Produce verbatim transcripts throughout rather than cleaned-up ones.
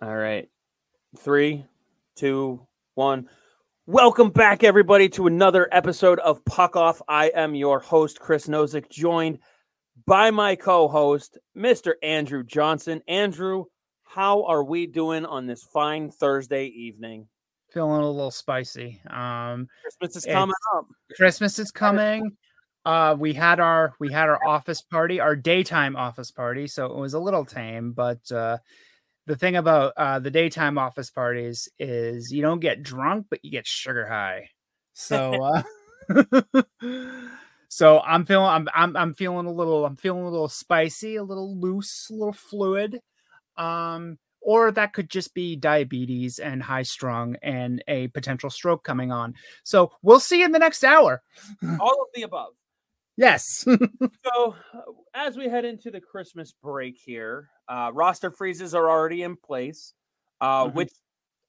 All right. Three, two, one. Welcome back, everybody, to another episode of Puck Off. I am your host, Chris Nosek, joined by my co-host, Mister Andrew Johnson. Andrew, how are we doing on this fine Thursday evening? Feeling a little spicy. Um, Christmas is coming up. Christmas is coming. Uh, we had our we had our office party, our daytime office party, so it was a little tame, but uh the thing about uh, the daytime office parties is you don't get drunk, but you get sugar high. So, uh, so I'm feeling, I'm, I'm, I'm feeling a little, I'm feeling a little spicy, a little loose, a little fluid. Um, or that could just be diabetes and high strung and a potential stroke coming on. So we'll see you in the next hour. All of the above. Yes. So as we head into the Christmas break here, uh, roster freezes are already in place, uh, mm-hmm. which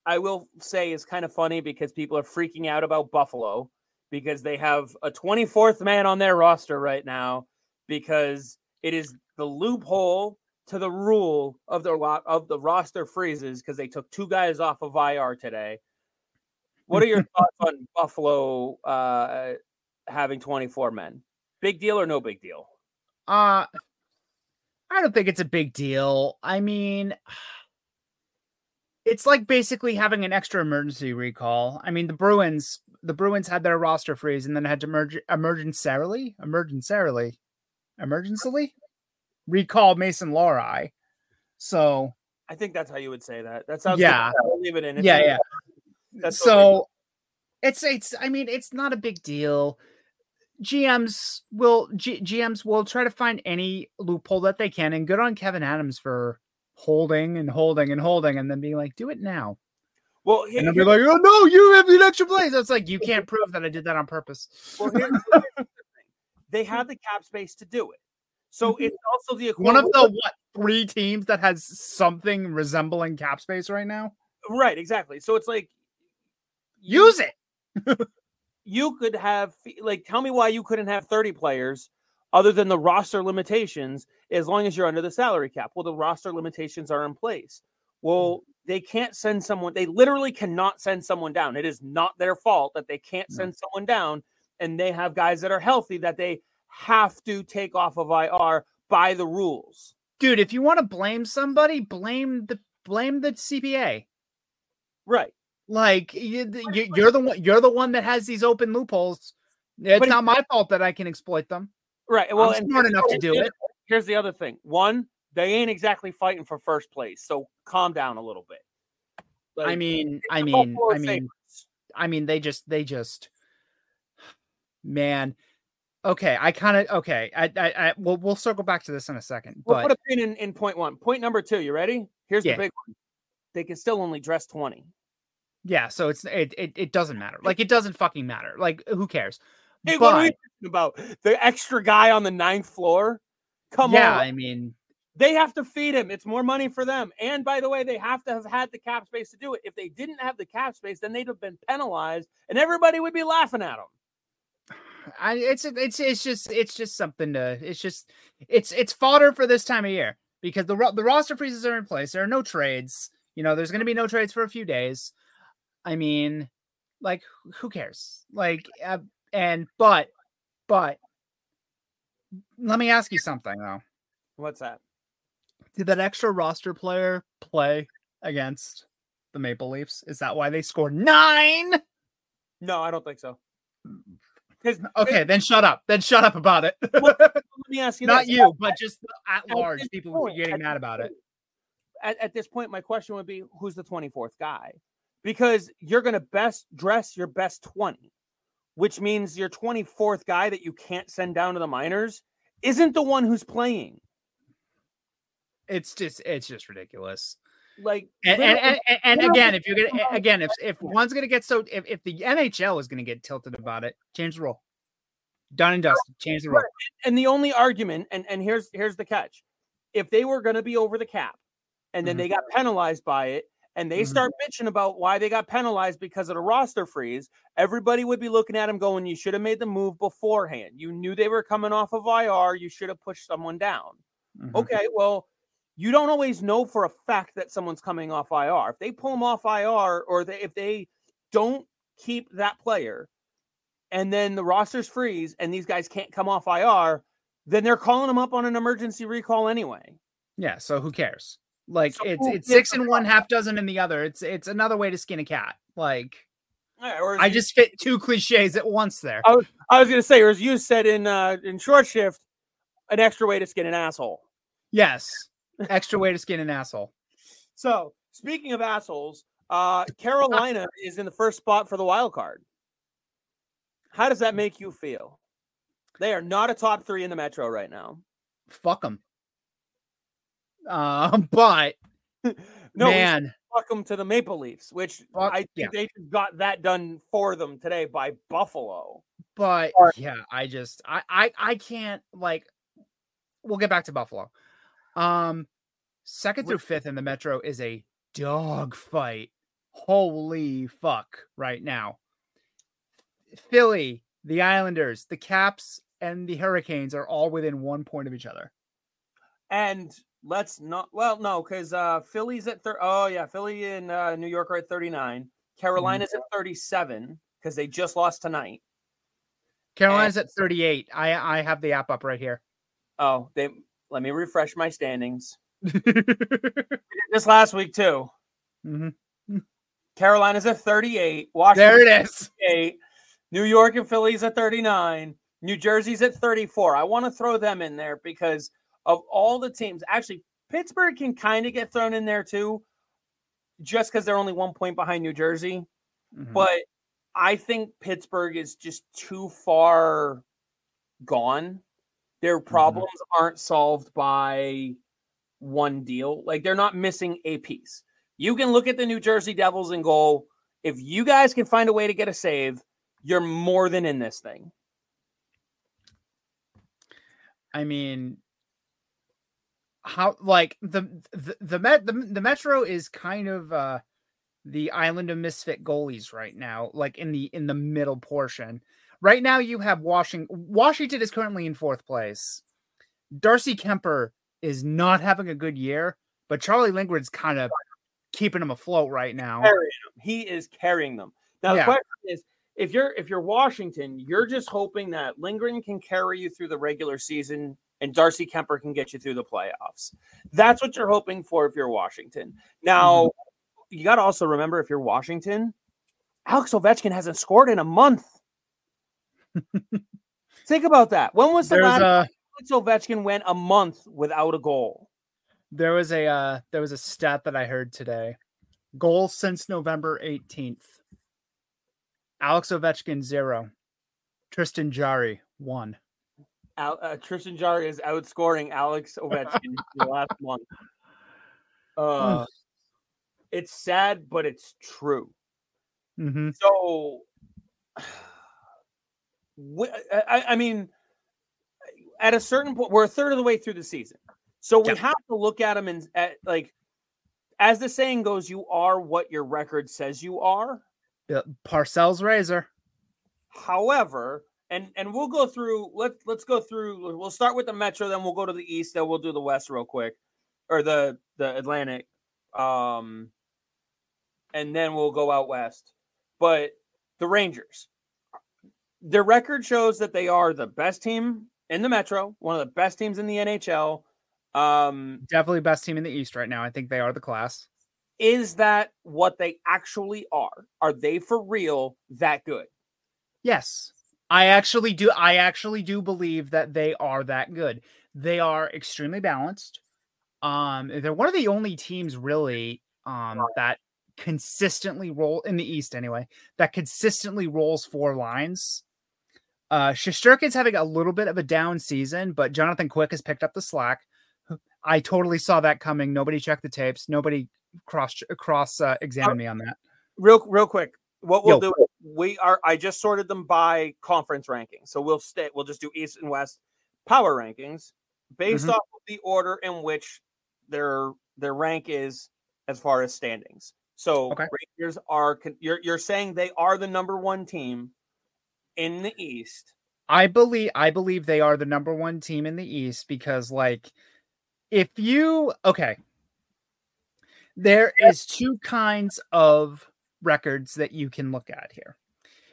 I will say is kind of funny because people are freaking out about Buffalo because they have a twenty-fourth man on their roster right now because it is the loophole to the rule of the, lo- of the roster freezes because they took two guys off of I R today. What are your thoughts on Buffalo uh, having twenty-four men? Big deal or no big deal? Uh, I don't think it's a big deal. I mean, it's like basically having an extra emergency recall. I mean, the Bruins, the Bruins had their roster freeze and then had to merge emergentarily, emergentarily, emergentarily recall Mason Lohrei. So I think that's how you would say that. That sounds yeah. Good. I'll leave it in. It's yeah, yeah. That's so it's it's. I mean, it's not a big deal. G Ms will G- GMs will try to find any loophole that they can, and good on Kevin Adams for holding and holding and holding, and then being like, "Do it now." Well, here, and they'll be like, "Oh no, you have the extra plays." It's like you can't prove that I did that on purpose. Well, here's the thing. They have the cap space to do it, so it's also the one of the what three teams that has something resembling cap space right now. Right, exactly. So it's like use it. You could have, like, tell me why you couldn't have thirty players other than the roster limitations as long as you're under the salary cap. Well, the roster limitations are in place. Well, they can't send someone. They literally cannot send someone down. It is not their fault that they can't send someone down, and they have guys that are healthy that they have to take off of I R by the rules. Dude, if you want to blame somebody, blame the blame the C B A. Right. Like you, you're the one, you're the one that has these open loopholes. It's but not my fault that I can exploit them. Right. Well, I'm smart and enough to do it. Here's the other thing. One, they ain't exactly fighting for first place, so calm down a little bit. Like, I mean, I mean, I mean, favorites. I mean, they just, they just, man. Okay, I kind of okay. I, I, I, we'll, we'll circle back to this in a second. We'll but... put a pin in, in point one. Point number two. You ready? Here's yeah. the big one. They can still only dress twenty. Yeah, so it's it, it it doesn't matter. Like it doesn't fucking matter. Like who cares? Hey, but, what are we talking about? The extra guy on the ninth floor? Come yeah, on. Yeah, I mean they have to feed him. It's more money for them. And by the way, they have to have had the cap space to do it. If they didn't have the cap space, then they'd have been penalized and everybody would be laughing at them. I it's it's it's just it's just something to it's just it's it's fodder for this time of year because the the roster freezes are in place. There are no trades. You know, there's going to be no trades for a few days. I mean, like, who cares? Like, uh, and, but, but, let me ask you something, though. What's that? Did that extra roster player play against the Maple Leafs? Is that why they scored nine? No, I don't think so. Okay, it, then shut up. Then shut up about it. Well, let me ask you. Not this. you, but just at, at large, people point, getting mad about point. it. At, at this point, my question would be, who's the twenty-fourth guy? Because you're going to best dress your best twenty, which means your twenty-fourth guy that you can't send down to the minors isn't the one who's playing. It's just it's just ridiculous. Like, and and, and, and, and again, if you're gonna again, if if one's gonna get so if, if the N H L is gonna get tilted about it, change the rule. Done and dusted. Change the rule. And the only argument, and, and here's here's the catch: if they were gonna be over the cap, and then mm-hmm. they got penalized by it, and they mm-hmm. start bitching about why they got penalized because of the roster freeze, everybody would be looking at them going, "You should have made the move beforehand. You knew they were coming off of I R. You should have pushed someone down." Mm-hmm. Okay, well. You don't always know for a fact that someone's coming off I R. If they pull them off I R, or they, if they don't keep that player and then the rosters freeze and these guys can't come off I R, then they're calling them up on an emergency recall anyway. Yeah. So who cares? Like so it's, it's six in one, half dozen in the other. It's, it's another way to skin a cat. Like yeah, or I you, just fit two cliches at once there. I was, I was going to say, or as you said in, uh, in Short Shift, an extra way to skin an asshole. Yes. Extra way to skin an asshole. So, speaking of assholes, uh, Carolina is in the first spot for the wild card. How does that make you feel? They are not a top three in the Metro right now. Fuck them. Uh, but, no, man. Fuck them to the Maple Leafs, which fuck, I think yeah. they got that done for them today by Buffalo. But, or, yeah, I just, I, I, I can't, like, we'll get back to Buffalo. Um, second through fifth in the Metro is a dog fight. Holy fuck right now. Philly, the Islanders, the Caps, and the Hurricanes are all within one point of each other. And let's not, well, no, because uh, Philly's at, thir- oh yeah, Philly and uh, New York are at thirty-nine. Carolina's mm-hmm. at thirty-seven because they just lost tonight. Carolina's and- at thirty-eight. I, I have the app up right here. Oh, they... Let me refresh my standings. We did this last week, too. Mm-hmm. Carolina's at thirty-eight. Washington there it is. thirty-eight. New York and Philly's at thirty-nine. New Jersey's at thirty-four. I want to throw them in there because of all the teams. Actually, Pittsburgh can kind of get thrown in there, too, just because they're only one point behind New Jersey. Mm-hmm. But I think Pittsburgh is just too far gone. Their problems mm-hmm. aren't solved by one deal. Like, they're not missing a piece. You can look at the New Jersey Devils and go, if you guys can find a way to get a save, you're more than in this thing. I mean, how, like, the the the, Met, the, the Metro is kind of uh, the island of misfit goalies right now, like in the in the middle portion. Right now, you have Washington. Washington is currently in fourth place. Darcy Kemper is not having a good year, but Charlie Lindgren's kind of keeping him afloat right now. Carrying him. He is carrying them. Now, yeah. The question is, if you're if you're Washington, you're just hoping that Lindgren can carry you through the regular season and Darcy Kemper can get you through the playoffs. That's what you're hoping for if you're Washington. Now, mm-hmm. you got to also remember, if you're Washington, Alex Ovechkin hasn't scored in a month. Think about that. When was the last time Ovechkin went a month without a goal? There was a uh, there was a stat that I heard today. Goals since November eighteenth. Alex Ovechkin zero. Tristan Jarry one. Al, uh, Tristan Jarry is outscoring Alex Ovechkin in the last month. Uh, it's sad, but it's true. Mm-hmm. So. I, I mean, at a certain point, we're a third of the way through the season, so we yeah. have to look at them and at, like, as the saying goes, you are what your record says you are. The Parcells razor. However, and and we'll go through. Let's let's go through. We'll start with the Metro, then we'll go to the East, then we'll do the West real quick, or the the Atlantic, um, and then we'll go out west. But the Rangers. Their record shows that they are the best team in the Metro, one of the best teams in the N H L. Um, Definitely best team in the East right now. I think they are the class. Is that what they actually are? Are they for real that good? Yes, I actually do. I actually do believe that they are that good. They are extremely balanced. Um, they're one of the only teams really um, that consistently roll in the East anyway, that consistently rolls four lines. Uh, Shesterkin's having a little bit of a down season, but Jonathan Quick has picked up the slack. I totally saw that coming. Nobody checked the tapes. Nobody cross cross uh, examined uh, me on that. Real, real quick. What we'll Yo. do, we are. I just sorted them by conference rankings. So we'll stay. We'll just do East and West power rankings based mm-hmm. off of the order in which their their rank is as far as standings. So okay. Rangers are. You're you're saying they are the number one team in the East. I believe. I believe they are the number one team in the East because, like, if you okay, there is two kinds of records that you can look at here.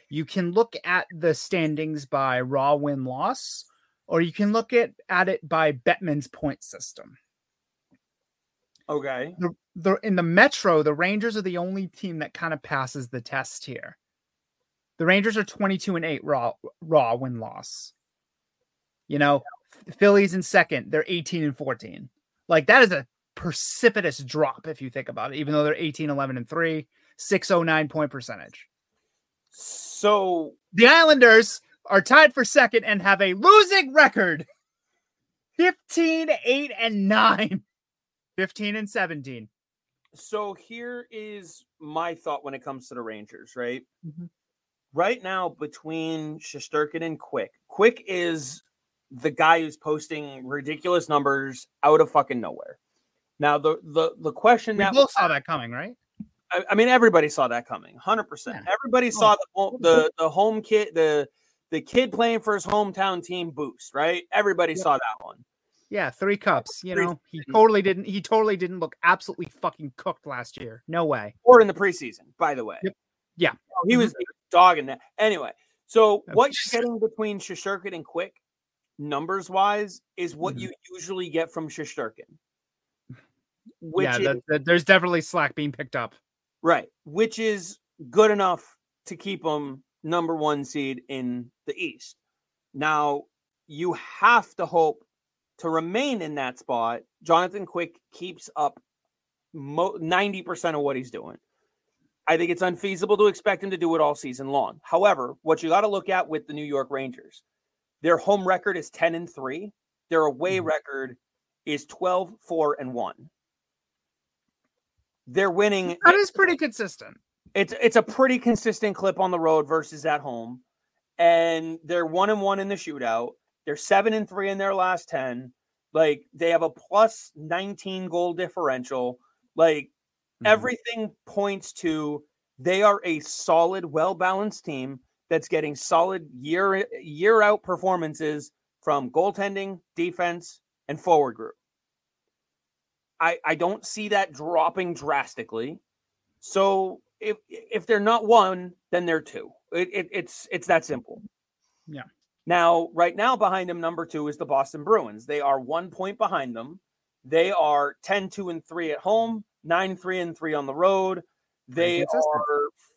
You can look at the standings by raw win loss, or you can look at, at it by Bettman's point system. Okay. The, the, in the Metro, the Rangers are the only team that kind of passes the test here. The Rangers are twenty-two and eight raw raw win loss. You know, the Phillies in second, they're eighteen and fourteen. Like, that is a precipitous drop if you think about it, even though they're eighteen, eleven, and three. six oh nine point percentage. So the Islanders are tied for second and have a losing record. fifteen, eight, and nine. fifteen and seventeen. So here is my thought when it comes to the Rangers, right? Mm-hmm. Right now, between Shesterkin and Quick, Quick is the guy who's posting ridiculous numbers out of fucking nowhere. Now, the the, the question we that we saw that coming, right? I mean, everybody saw that coming, one hundred percent. Yeah. Everybody oh. saw the, the the home kid, the the kid playing for his hometown team boost, right? Everybody yeah. saw that one. Yeah, three cups. You three know, he totally didn't. He totally didn't look absolutely fucking cooked last year. No way. Or in the preseason, by the way. Yep. Yeah, he was dogging that. Anyway, so what you're getting between Shesterkin and Quick, numbers wise, is what mm-hmm. you usually get from Shesterkin. Which yeah, is, that, that, there's definitely slack being picked up. Right, which is good enough to keep them number one seed in the East. Now, you have to hope to remain in that spot. Jonathan Quick keeps up mo- ninety percent of what he's doing. I think it's unfeasible to expect him to do it all season long. However, what you got to look at with the New York Rangers, their home record is ten and three. Their away mm-hmm. record is twelve, four, and one. They're winning. That is pretty consistent. It's it's a pretty consistent clip on the road versus at home. And they're one and one in the shootout. They're seven and three in their last ten. Like, they have a plus nineteen goal differential. Like, mm-hmm. everything points to they are a solid, well-balanced team that's getting solid year year out performances from goaltending, defense, and forward group. I, I don't see that dropping drastically. So if if they're not one, then they're two. It, it, it's it's that simple. Yeah. Now, right now behind them, number two is the Boston Bruins. They are one point behind them. They are ten, two, and three at home, nine, three, and three on the road. They are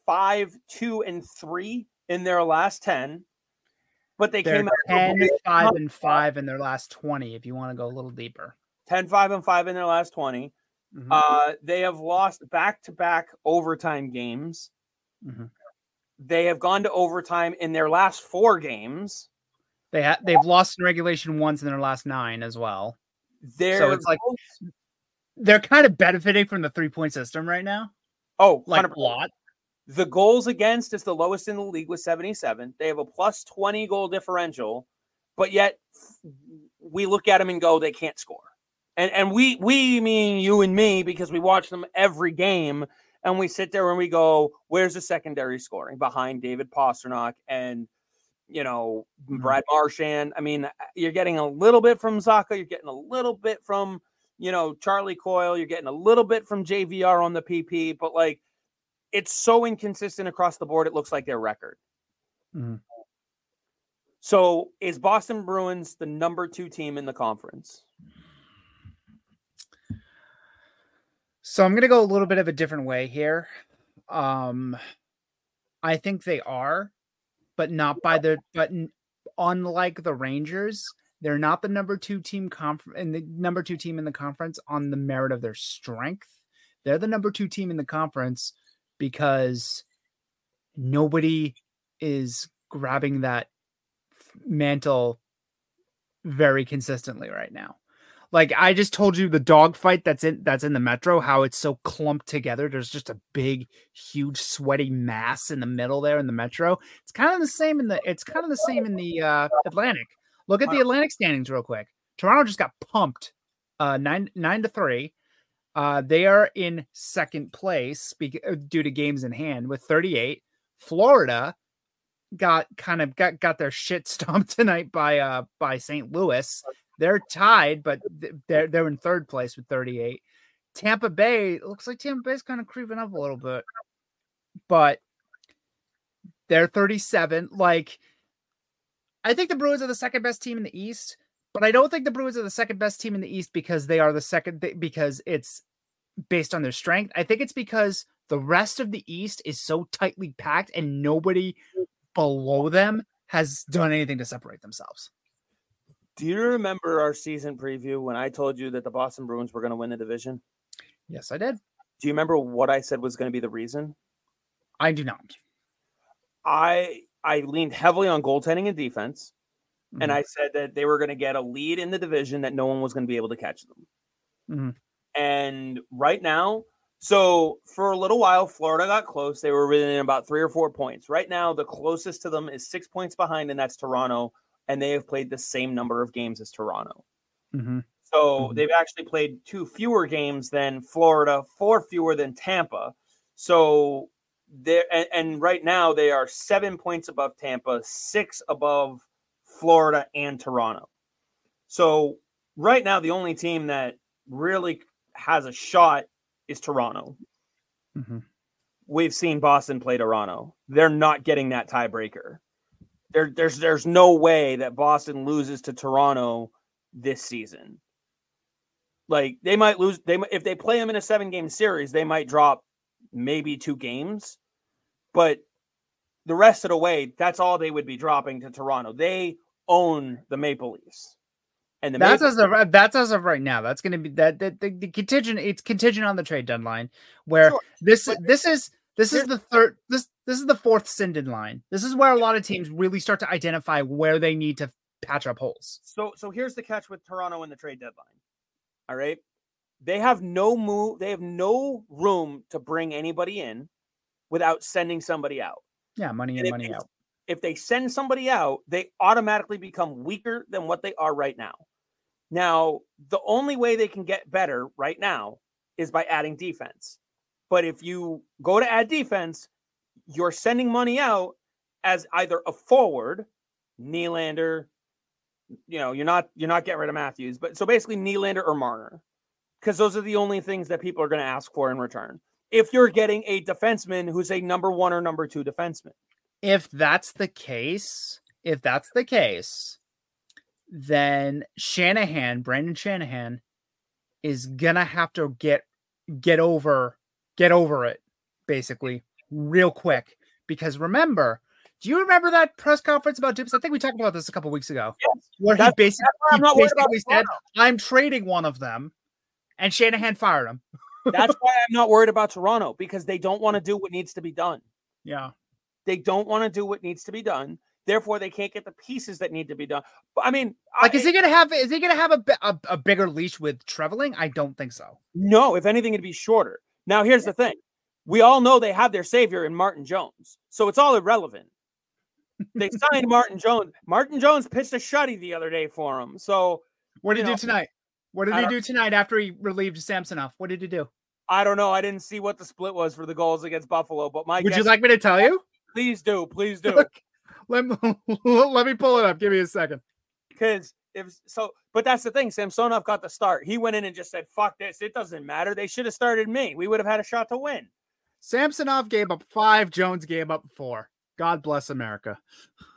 five, two, and three in their last ten. But they they're came out ten, five, and five in their last twenty, if you want to go a little deeper. ten, five, and five in their last twenty. Mm-hmm. Uh, they have lost back-to-back overtime games. Mm-hmm. They have gone to overtime in their last four games. They ha- they've lost in regulation once in their last nine as well. They're so it's like they're kind of benefiting from the three-point system right now. Oh, like a lot. The goals against is the lowest in the league with seventy-seven. They have a plus twenty goal differential, but yet we look at them and go, they can't score. And and we, we mean you and me, because we watch them every game and we sit there and we go, where's the secondary scoring behind David Pastrnak and, you know, mm-hmm. Brad Marchand? I mean, you're getting a little bit from Zacha. You're getting a little bit from, you know, Charlie Coyle. You're getting a little bit from J V R on the P P. But, like, it's so inconsistent across the board, it looks like their record. Mm-hmm. So is Boston Bruins the number two team in the conference? So I'm going to go a little bit of a different way here. Um, I think they are, but not by the, but unlike the Rangers, they're not the number two team conf- and the number two team in the conference on the merit of their strength. They're the number two team in the conference because nobody is grabbing that mantle very consistently right now. Like I just told you, the dogfight that's in that's in the Metro, how it's so clumped together. There's just a big, huge, sweaty mass in the middle there in the Metro. It's kind of the same in the. It's kind of the same in the uh, Atlantic. Look at the Atlantic standings real quick. Toronto just got pumped, uh, nine nine to three. Uh, they are in second place due to games in hand with thirty-eight. Florida got kind of got got their shit stomped tonight by uh by Saint Louis. They're tied, but they're they're in third place with thirty-eight. Tampa Bay, it looks like Tampa Bay's kind of creeping up a little bit, but they're thirty-seven. Like, I think the Bruins are the second best team in the East, but I don't think the Bruins are the second best team in the East because they are the second because it's based on their strength. I think it's because the rest of the East is so tightly packed and nobody below them has done anything to separate themselves. Do you remember our season preview when I told you that the Boston Bruins were going to win the division? Yes, I did. Do you remember what I said was going to be the reason? I do not. I I leaned heavily on goaltending and defense, mm-hmm. and I said that they were going to get a lead in the division that no one was going to be able to catch them. Mm-hmm. And right now, so for a little while, Florida got close. They were within about three or four points. Right now, the closest to them is six points behind, and that's Toronto. And they have played the same number of games as Toronto. Mm-hmm. So mm-hmm. they've actually played two fewer games than Florida, four fewer than Tampa. So they're, and, and right now they are seven points above Tampa, six above Florida and Toronto. So right now the only team that really has a shot is Toronto. Mm-hmm. We've seen Boston play Toronto. They're not getting that tiebreaker. There, there's there's no way that Boston loses to Toronto this season. Like they might lose, they if they play them in a seven game series, they might drop maybe two games, but the rest of the way, that's all they would be dropping to Toronto. They own the Maple Leafs, and the that's Maple- as of that's as of right now. That's going to be that, that the, the contingent. It's contingent on the trade deadline, where sure. this but- this is. This is the third. This this is the fourth Sindin line. This is where a lot of teams really start to identify where they need to patch up holes. So so here's the catch with Toronto and the trade deadline. All right, they have no move. They have no room to bring anybody in without sending somebody out. Yeah, money in, money out. If they send somebody out, they automatically become weaker than what they are right now. Now, the only way they can get better right now is by adding defense. But if you go to add defense, you're sending money out as either a forward, Nylander, you know, you're not you're not getting rid of Matthews, but so basically Nylander or Marner, because those are the only things that people are going to ask for in return. If you're getting a defenseman who's a number one or number two defenseman, if that's the case, if that's the case, then Shanahan, Brendan Shanahan, is gonna have to get get over. Get over it, basically, real quick. Because remember, do you remember that press conference about Dubs? I think we talked about this a couple weeks ago. Yes. Where that's, he basically, he I'm not basically said, I'm trading one of them. And Shanahan fired him. That's why I'm not worried about Toronto. Because they don't want to do what needs to be done. Yeah. They don't want to do what needs to be done. Therefore, they can't get the pieces that need to be done. I mean, like, I, is he gonna have? Is he gonna have a, a a bigger leash with Treveling? I don't think so. No, if anything, it'd be shorter. Now, here's the thing. We all know they have their savior in Martin Jones. So it's all irrelevant. They signed Martin Jones. Martin Jones pitched a shutty the other day for him. So what did he do tonight? What did he do tonight after he relieved Samsonov? What did he do? I don't know. I didn't see what the split was for the goals against Buffalo, but my Would you like me to tell you? Please do. Please do. Look, let me, let me pull it up. Give me a second. Because If so, but that's the thing. Samsonov got the start. He went in and just said, "Fuck this! It doesn't matter. They should have started me. We would have had a shot to win." Samsonov gave up five. Jones gave up four. God bless America.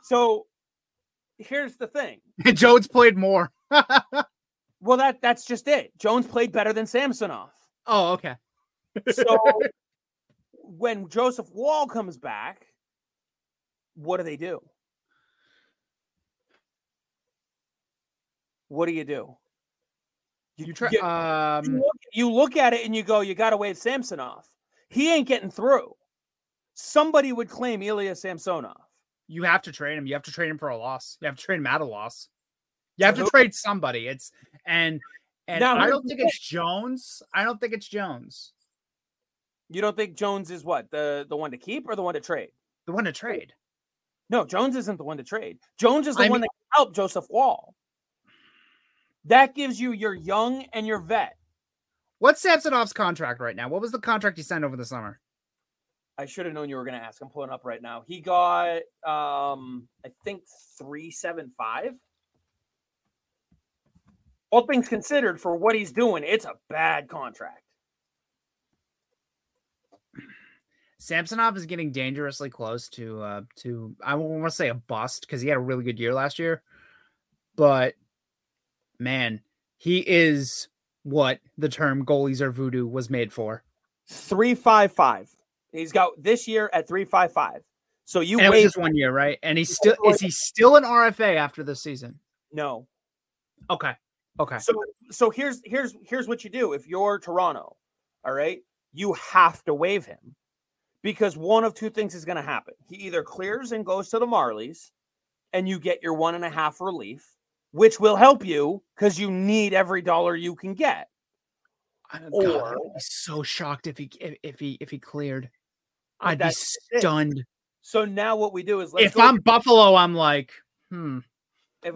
So, here's the thing. Jones played more. Well, that that's just it. Jones played better than Samsonov. Oh, okay. So, when Joseph Wall comes back, what do they do? What do you do? You, you try. You, um, you, look, you look at it and you go, you got to wave Samsonov. He ain't getting through. Somebody would claim Ilya Samsonov. You have to trade him. You have to trade him for a loss. You have to trade him at a loss. You have to trade somebody. It's and And no, I don't think it's Jones. I don't think it's Jones. You don't think Jones is what? The the one to keep or the one to trade? The one to trade. No, Jones isn't the one to trade. Jones is the I one mean, that can help Joseph Wall. That gives you your young and your vet. What's Samsonov's contract right now? What was the contract he signed over the summer? I should have known you were going to ask. I'm pulling up right now. He got, um, I think, three seventy-five. All things considered, for what he's doing, it's a bad contract. Samsonov is getting dangerously close to, uh, to I want to say a bust because he had a really good year last year. But, man, he is what the term goalies are voodoo was made for. three fifty-five. He's got this year at three fifty-five. So you and wait. It was just one year, right? And he's still is he still an R F A after this season? No. Okay. Okay. So so here's here's here's what you do if you're Toronto, all right? You have to waive him because one of two things is going to happen. He either clears and goes to the Marlies, and you get your one and a half relief, which will help you because you need every dollar you can get. I'm so shocked if he if, if he if he cleared. I'd be stunned. It. So now what we do is let's if I'm Buffalo, I'm like, hmm. If,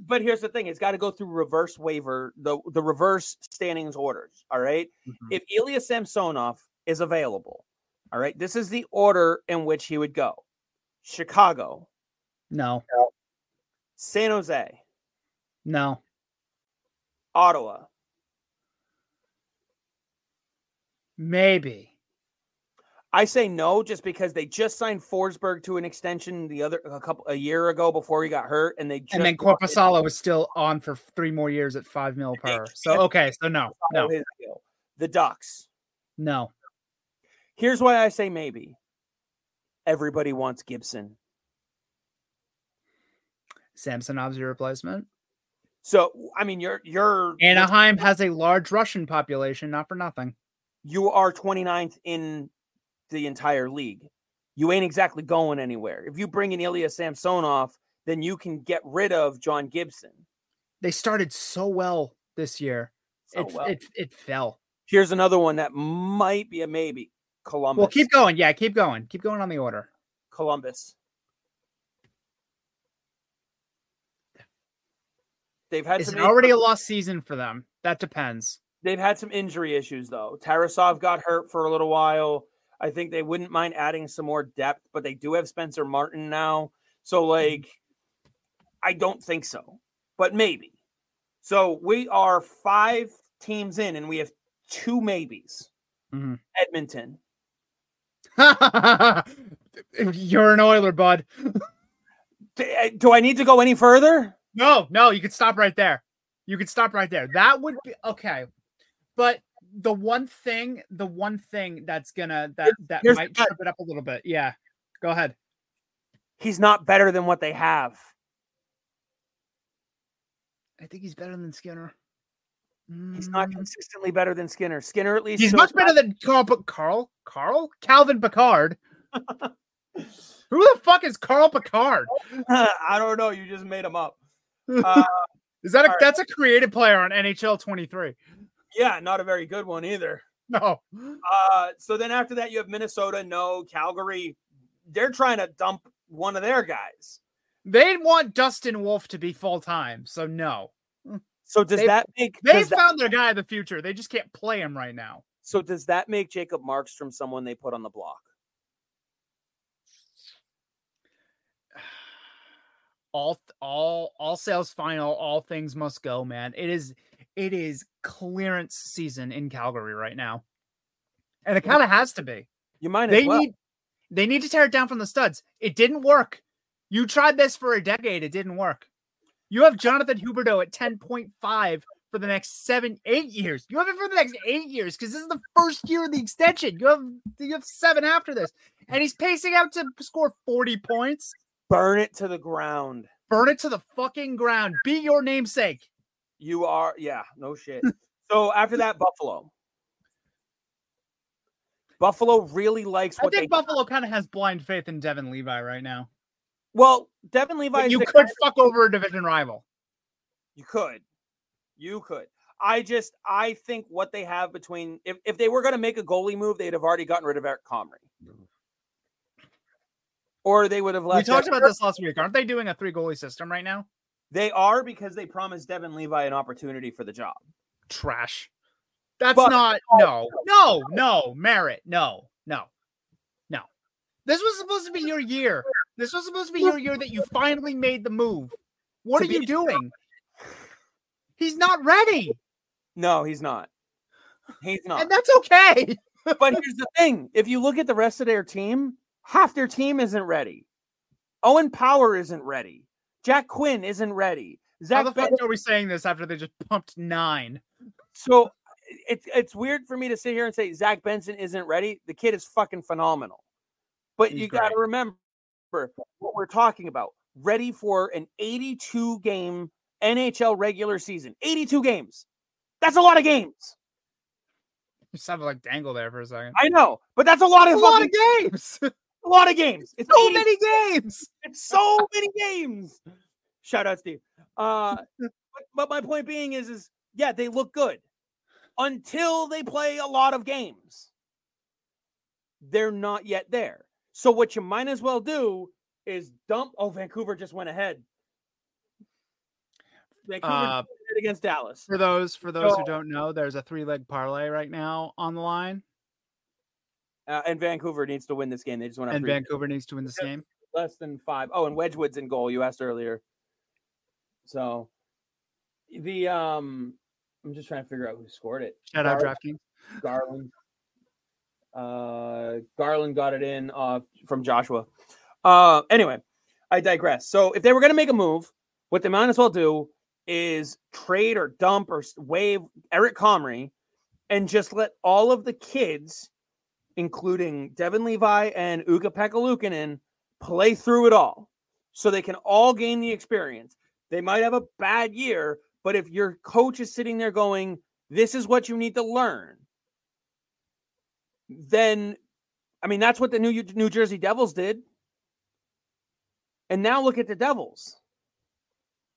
but here's the thing: it's got to go through reverse waiver, the the reverse standings orders. All right. Mm-hmm. If Ilya Samsonov is available, all right, this is the order in which he would go: Chicago, no. San Jose, no. Ottawa, maybe. I say no, just because they just signed Forsberg to an extension the other a couple a year ago before he got hurt, and they just and then Korpisalo was still on for three more years at five mil per hour. So okay, so no, no. The Ducks, no. Here's why I say maybe. Everybody wants Gibson. Samsonov's your replacement. So I mean, you're you're Anaheim has a large Russian population, not for nothing. You are twenty-ninth in the entire league. You ain't exactly going anywhere. If you bring in Ilya Samsonov, then you can get rid of John Gibson. They started so well this year. So it, well. it it fell. Here's another one that might be a maybe. Columbus. Well, keep going. Yeah, keep going. Keep going on the order. Columbus. They've had. It's some already a lost season for them. That depends. They've had some injury issues though. Tarasov got hurt for a little while. I think they wouldn't mind adding some more depth, but they do have Spencer Martin now. So, like, I don't think so, but maybe. So we are five teams in, and we have two maybes. Mm-hmm. Edmonton. You're an Oiler, bud. Do I need to go any further? No, no, you could stop right there. You could stop right there. That would be okay. But the one thing, the one thing that's gonna that that Here's might trip it up a little bit. Yeah, go ahead. He's not better than what they have. I think he's better than Skinner. Mm. He's not consistently better than Skinner. Skinner, at least, he's much better than Carl. Carl, Carl, Calvin Picard. Who the fuck is Carl Picard? I don't know. You just made him up. Uh, is that a, that's right. A creative player on N H L twenty-three? Yeah, not a very good one either. No. Uh, so then after that, you have Minnesota. No, Calgary. They're trying to dump one of their guys. They want Dustin Wolf to be full time. So no. So does they, that make they found that, their guy of the future? They just can't play him right now. So does that make Jacob Markstrom someone they put on the block? All all all sales final. All things must go, man. It is. It is clearance season in Calgary right now. And it kind of has to be. You might as they well. Need, they need to tear it down from the studs. It didn't work. You tried this for a decade. It didn't work. You have Jonathan Huberdeau at ten point five for the next seven, eight years. You have it for the next eight years because this is the first year of the extension. You have, you have seven after this. And he's pacing out to score forty points. Burn it to the ground. Burn it to the fucking ground. Be your namesake. You are, yeah, no shit. So after that, Buffalo. Buffalo really likes what I think they Buffalo kind of has blind faith in Devin Levi right now. Well, Devin Levi... You could fuck over a division rival. You could. You could. I just, I think what they have between, if, if they were going to make a goalie move, they'd have already gotten rid of Eric Comrie. Or they would have left. We talked about this last week. Aren't they doing a three goalie system right now? They are, because they promised Devin Levi an opportunity for the job. Trash. That's but, not, no, no, no, Merritt, no, no, no. This was supposed to be your year. This was supposed to be your year that you finally made the move. What are you doing? He's not ready. No, he's not. He's not. And that's okay. But here's the thing. If you look at the rest of their team, half their team isn't ready. Owen Power isn't ready. Jack Quinn isn't ready. Zach How the fuck Bennett- are we saying this after they just pumped nine? So it's it's weird for me to sit here and say Zach Benson isn't ready. The kid is fucking phenomenal. But He's you got to remember what we're talking about. Ready for an eighty-two game N H L regular season. eighty-two games. That's a lot of games. You sounded like Dangle there for a second. I know, but that's a lot of, a lot of games. games. A lot of games. It's so many games. It's so many games. Shout out, Steve. Uh, but my point being is, is yeah, they look good until they play a lot of games. They're not yet there. So what you might as well do is dump. Oh, Vancouver just went ahead. Vancouver uh, against Dallas. For those for those so, who don't know, there's a three-leg parlay right now on the line. Uh, and Vancouver needs to win this game. They just want to. And Vancouver games. needs to win this game. Less than five. Oh, and Wedgwood's in goal. You asked earlier. So the um, I'm just trying to figure out who scored it. Shout Garland, out DraftKings. Garland. Uh, Garland got it in uh, from Joshua. Uh, anyway, I digress. So if they were going to make a move, what they might as well do is trade or dump or waive Eric Comrie and just let all of the kids, including Devin Levi and Uka Pekalukinen, play through it all so they can all gain the experience. They might have a bad year, but if your coach is sitting there going, this is what you need to learn, then, I mean, that's what the New, New Jersey Devils did. And now look at the Devils.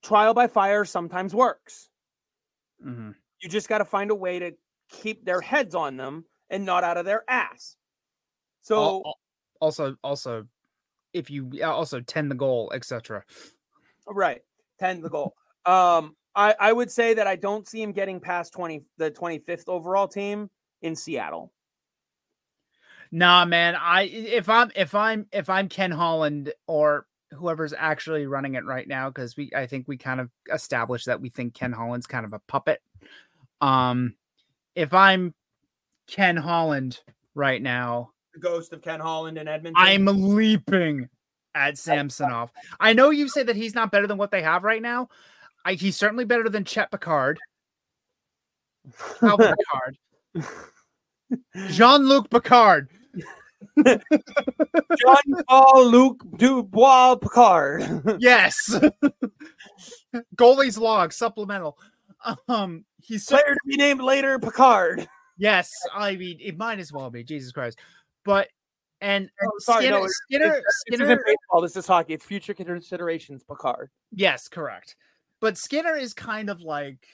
Trial by fire sometimes works. Mm-hmm. You just got to find a way to keep their heads on them and not out of their ass. So also, also, if you also tend the goal, et cetera. Right, tend the goal. um, I I would say that I don't see him getting past twenty, the twenty-fifth overall team in Seattle. Nah, man. I if I'm if I'm if I'm Ken Holland or whoever's actually running it right now, because we I think we kind of established that we think Ken Holland's kind of a puppet. Um, if I'm Ken Holland right now, the ghost of Ken Holland in Edmonton, I'm leaping at Samsonov. I know you say that he's not better than what they have right now. I, he's certainly better than Chet Picard, Kyle Picard, Jean-Luc Picard. John Paul Luc Dubois Picard. Yes. Goalies log supplemental. Um, he's player to be named later Picard. Yes, I mean it might as well be. Jesus Christ. But and oh, sorry, Skinner, no, it's, Skinner, it's, it's, Skinner it's baseball. This is hockey. It's future considerations Picard. Yes, correct. But Skinner is kind of like,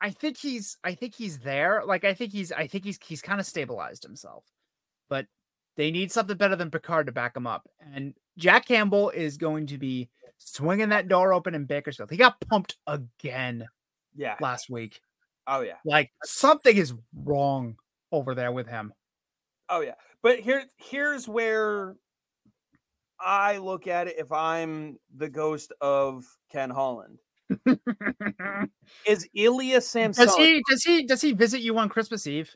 I think he's, I think he's there. Like, I think he's, I think he's, he's kind of stabilized himself, but they need something better than Picard to back him up. And Jack Campbell is going to be swinging that door open in Bakersfield. He got pumped again. Yeah. Last week. Oh yeah. Like something is wrong over there with him. Oh yeah. But here, here's where I look at it. If I'm the ghost of Ken Holland, is Ilya Samsonov? Does he does he does he visit you on Christmas Eve?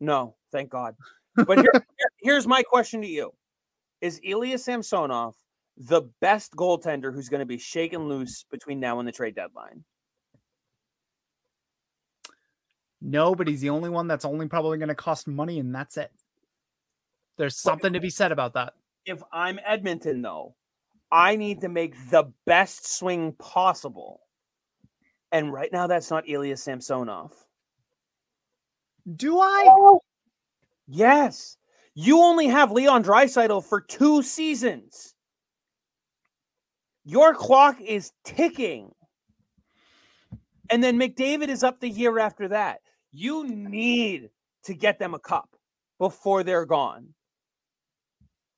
No, thank God. But here, here's my question to you: is Ilya Samsonov the best goaltender who's going to be shaken loose between now and the trade deadline? No, but he's the only one that's only probably going to cost money, and that's it. There's something to be said about that. If I'm Edmonton, though, I need to make the best swing possible. And right now, that's not Ilya Samsonov. Do I? Oh. Yes. You only have Leon Draisaitl for two seasons. Your clock is ticking. And then McDavid is up the year after that. You need to get them a cup before they're gone.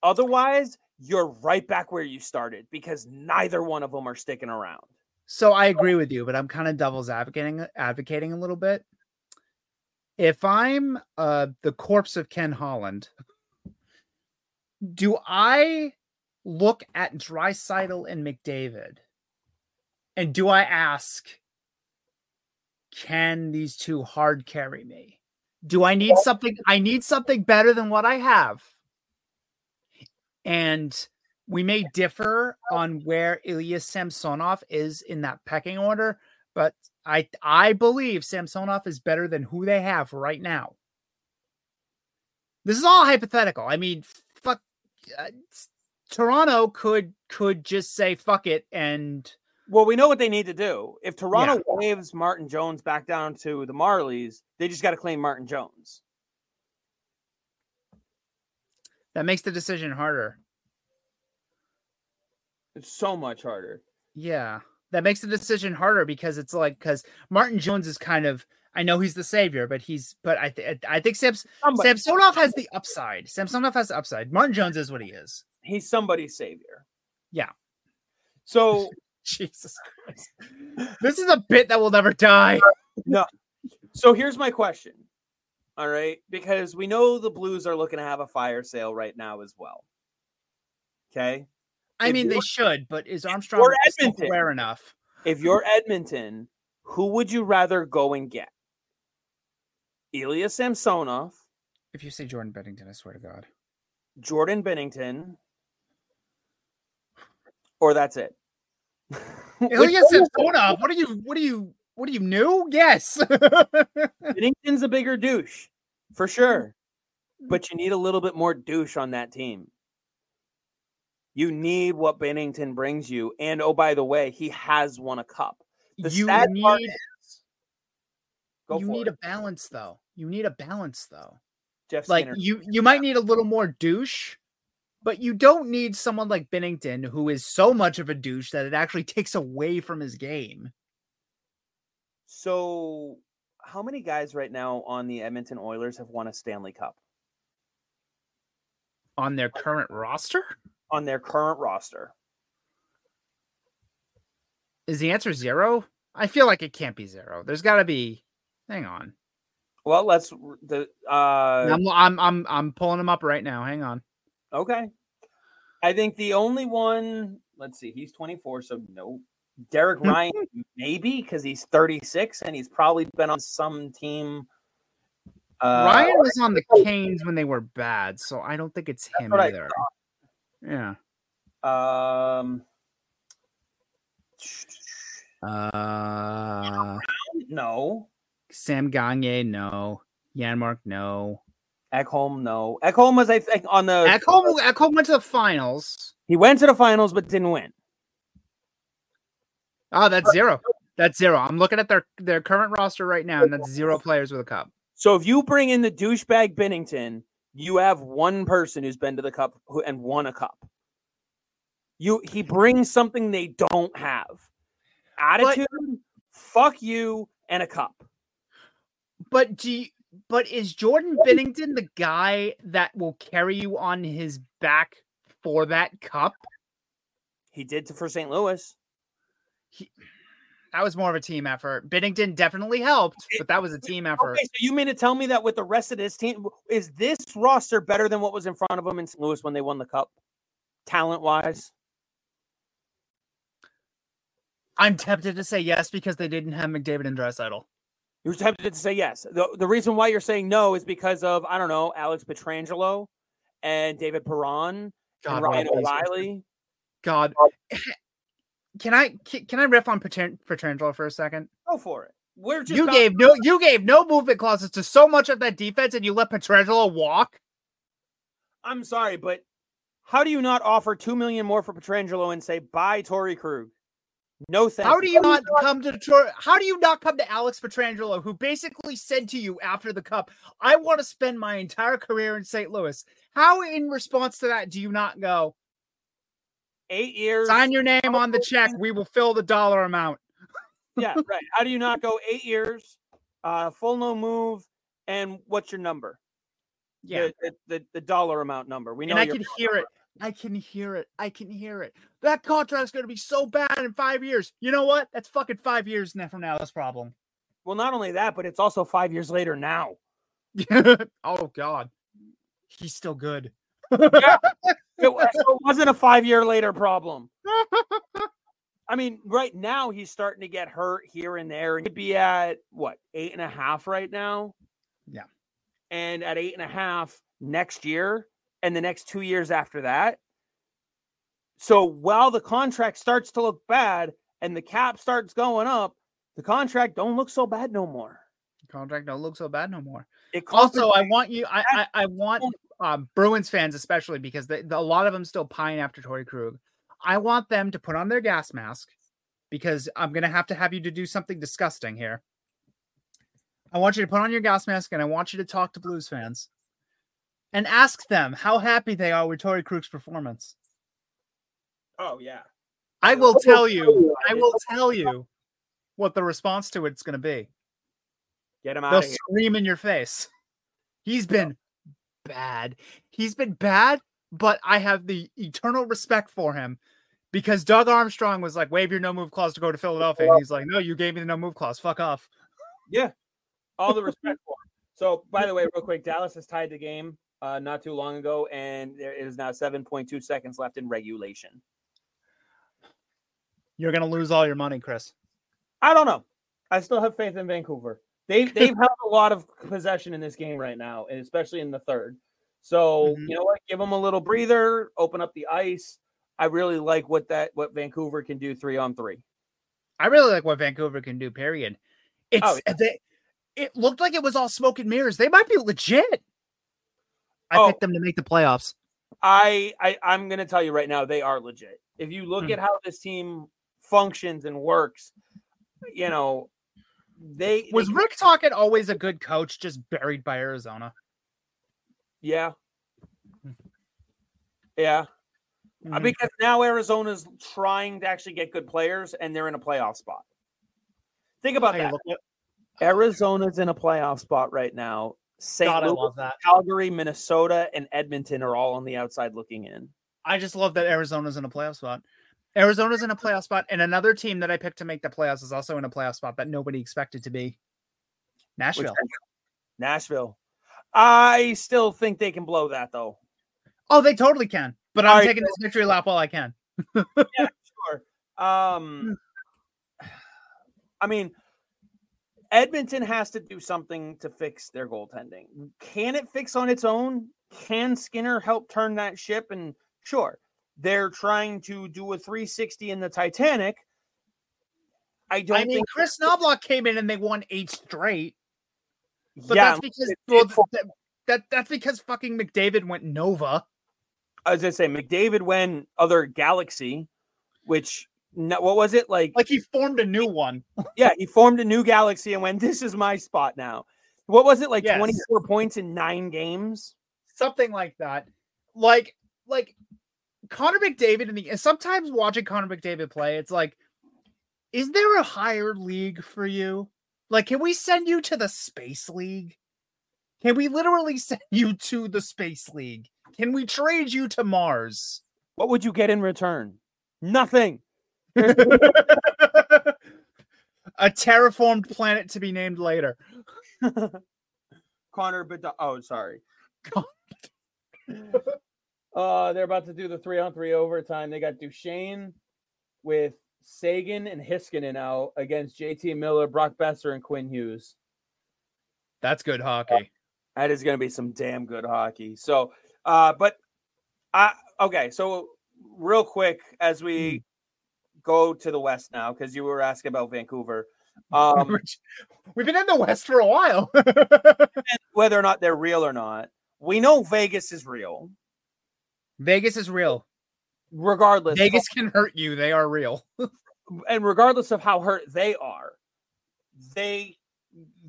Otherwise, you're right back where you started because neither one of them are sticking around. So I agree with you, but I'm kind of devil's advocating, advocating a little bit. If I'm uh, the corpse of Ken Holland, do I look at Draisaitl and McDavid and do I ask, can these two hard carry me? Do I need something? I need something better than what I have. And we may differ on where Ilya Samsonov is in that pecking order, but I I believe Samsonov is better than who they have right now. This is all hypothetical. I mean, fuck, uh, Toronto could could just say fuck it and. Well, we know what they need to do. If Toronto yeah. waves Martin Jones back down to the Marlies, they just got to claim Martin Jones. That makes the decision harder. It's so much harder. Yeah. That makes the decision harder because it's like, because Martin Jones is kind of, I know he's the savior, but he's, but I, th- I think Sam's, Samsonov has the upside. Samsonov has the upside. Martin Jones is what he is. He's somebody's savior. Yeah. So. Jesus Christ. This is a bit that will never die. No. So here's my question. All right. Because we know the Blues are looking to have a fire sale right now as well. Okay. I if mean, they should, but is Armstrong square enough? If you're Edmonton, who would you rather go and get? Ilya Samsonov. If you say Jordan Binnington, I swear to God. Jordan Binnington. Or that's it. Ilya Samsonov, what are you? What are you? What are you new? Yes, Binnington's a bigger douche for sure, but you need a little bit more douche on that team. You need what Binnington brings you, and oh by the way, he has won a cup. The you sad need, part is, go you for need it. a balance, though. You need a balance, though. Jeff like Skinner. you, you might need a little more douche. But you don't need someone like Binnington, who is so much of a douche that it actually takes away from his game. So how many guys right now on the Edmonton Oilers have won a Stanley Cup? On their current roster? On their current roster. Is the answer zero? I feel like it can't be zero. There's got to be... Hang on. Well, let's... The, uh... I'm, I'm, I'm, I'm pulling them up right now. Hang on. Okay. I think the only one, let's see, he's twenty-four, so no. Derek Ryan, maybe, because he's thirty-six, and he's probably been on some team. Uh, Ryan was on the Canes when they were bad, so I don't think it's him either. Yeah. Um. Uh. No. Sam Gagner, no. Janmark, no. Ekholm, no. Ekholm was, I think, on the... Ekholm, Ekholm went to the finals. He went to the finals, but didn't win. Oh, that's zero. That's zero. I'm looking at their, their current roster right now, and that's zero players with a cup. So if you bring in the douchebag Binnington, you have one person who's been to the cup who and won a cup. You He brings something they don't have. Attitude, but, fuck you, and a cup. But do you... But is Jordan Binnington the guy that will carry you on his back for that cup? He did for Saint Louis. He, that was more of a team effort. Binnington definitely helped, but that was a team effort. Okay, so you mean to tell me that with the rest of this team, is this roster better than what was in front of them in Saint Louis when they won the cup, talent-wise? I'm tempted to say yes because they didn't have McDavid and Draisaitl. You're tempted to say yes. The, the reason why you're saying no is because of, I don't know, Alex Pietrangelo and David Perron God, and Ryan O'Reilly. God. Can I can I riff on Pietrangelo for a second? Go for it. We're just you, not- gave no, you gave no movement clauses to so much of that defense and you let Pietrangelo walk? I'm sorry, but how do you not offer two million dollars more for Pietrangelo and say, bye, Torey Krug? No thanks. How do you not come to Tor- How do you not come to Alex Pietrangelo, who basically said to you after the cup, "I want to spend my entire career in Saint Louis"? How, in response to that, do you not go eight years? Sign your name on the check. We will fill the dollar amount. Yeah, right. How do you not go eight years, uh, full no move, and what's your number? Yeah, the, the, the dollar amount number. We know. And I can hear it. I can hear it. I can hear it. That contract is going to be so bad in five years. You know what? That's fucking five years from now. That's problem. Well, not only that, but it's also five years later now. Oh God, he's still good. Yeah. It, was, it wasn't a five-year later problem. I mean, right now he's starting to get hurt here and there, and he'd be at what, eight and a half right now. Yeah, and at eight and a half next year, and the next two years after that. So while the contract starts to look bad and the cap starts going up, the contract don't look so bad no more. The contract don't look so bad no more. It also, I want you, I, I, I want um, Bruins fans especially, because they, the, a lot of them still pine after Torey Krug. I want them to put on their gas mask, because I'm going to have to have you to do something disgusting here. I want you to put on your gas mask, and I want you to talk to Blues fans and ask them how happy they are with Torey Krug's performance. Oh, yeah. I will tell you. I will tell you what the response to it's going to be. Get him out They'll of here. They'll scream in your face. He's been bad. He's been bad, but I have the eternal respect for him, because Doug Armstrong was like, waive your no-move clause to go to Philadelphia. And he's like, no, you gave me the no-move clause. Fuck off. Yeah. All the respect for him. So, by the way, real quick, Dallas has tied the game. Uh, not too long ago, and there is now seven point two seconds left in regulation. You're going to lose all your money, Chris. I don't know. I still have faith in Vancouver. They've, they've had a lot of possession in this game right now, and especially in the third. So, mm-hmm. You know what? Give them a little breather, open up the ice. I really like what that what Vancouver can do three on three. I really like what Vancouver can do, period. It's oh, yeah. they, It looked like it was all smoke and mirrors. They might be legit. I oh, picked them to make the playoffs. I, I, I'm going to tell you right now, they are legit. If you look mm. at how this team functions and works, you know, they... Was they, Rick Tocchet always a good coach, just buried by Arizona? Yeah. Yeah. Mm. Because now Arizona's trying to actually get good players, and they're in a playoff spot. Think about I that. Look- Arizona's in a playoff spot right now. Saint Louis, Calgary, Minnesota, and Edmonton are all on the outside looking in. I just love that Arizona's in a playoff spot. Arizona's in a playoff spot, and another team that I picked to make the playoffs is also in a playoff spot that nobody expected to be. Nashville. Nashville. I still think they can blow that, though. Oh, they totally can. But I'm all taking right. this victory lap while I can. Yeah, sure. Um, I mean... Edmonton has to do something to fix their goaltending. Can it fix on its own? Can Skinner help turn that ship? And sure, they're trying to do a three sixty in the Titanic. I don't I mean, think Chris Knobloch came in and they won eight straight. But yeah, that's because it, well, it, that, that that's because fucking McDavid went Nova. I was gonna say McDavid went other galaxy, which. No, what was it like? Like he formed a new one. Yeah, he formed a new galaxy and went, this is my spot now. What was it like? Yes. twenty-four points in nine games, something like that. Like, like Connor McDavid, and the sometimes watching Connor McDavid play, it's like, is there a higher league for you? Like, can we send you to the Space League? Can we literally send you to the Space League? Can we trade you to Mars? What would you get in return? Nothing. A terraformed planet to be named later. Connor Bedard. Oh, sorry. uh, they're about to do the three on three overtime. They got Duchesne with Sagan and Hiskinen out against J T Miller, Brock Besser, and Quinn Hughes. That's good hockey. That is going to be some damn good hockey. So, uh, but I okay. So, real quick, as we. Mm. Go to the West now, because you were asking about Vancouver. Um, We've been in the West for a while. Whether or not they're real or not, we know Vegas is real. Vegas is real. Regardless. Vegas of, can hurt you. They are real. And regardless of how hurt they are, they,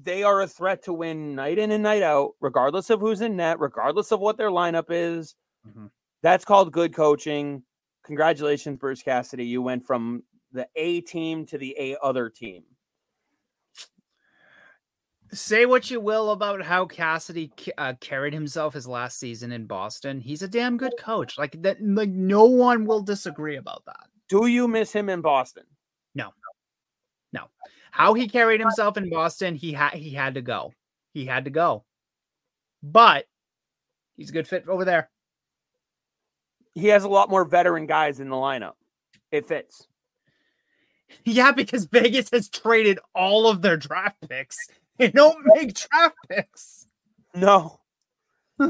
they are a threat to win night in and night out, regardless of who's in net, regardless of what their lineup is. Mm-hmm. That's called good coaching. Congratulations, Bruce Cassidy. You went from the A team to the A other team. Say what you will about how Cassidy uh, carried himself his last season in Boston. He's a damn good coach. Like that, like no one will disagree about that. Do you miss him in Boston? No, no. How he carried himself in Boston, he had he had to go. He had to go. But he's a good fit over there. He has a lot more veteran guys in the lineup. It fits. Yeah, because Vegas has traded all of their draft picks. They don't make draft picks. No. they,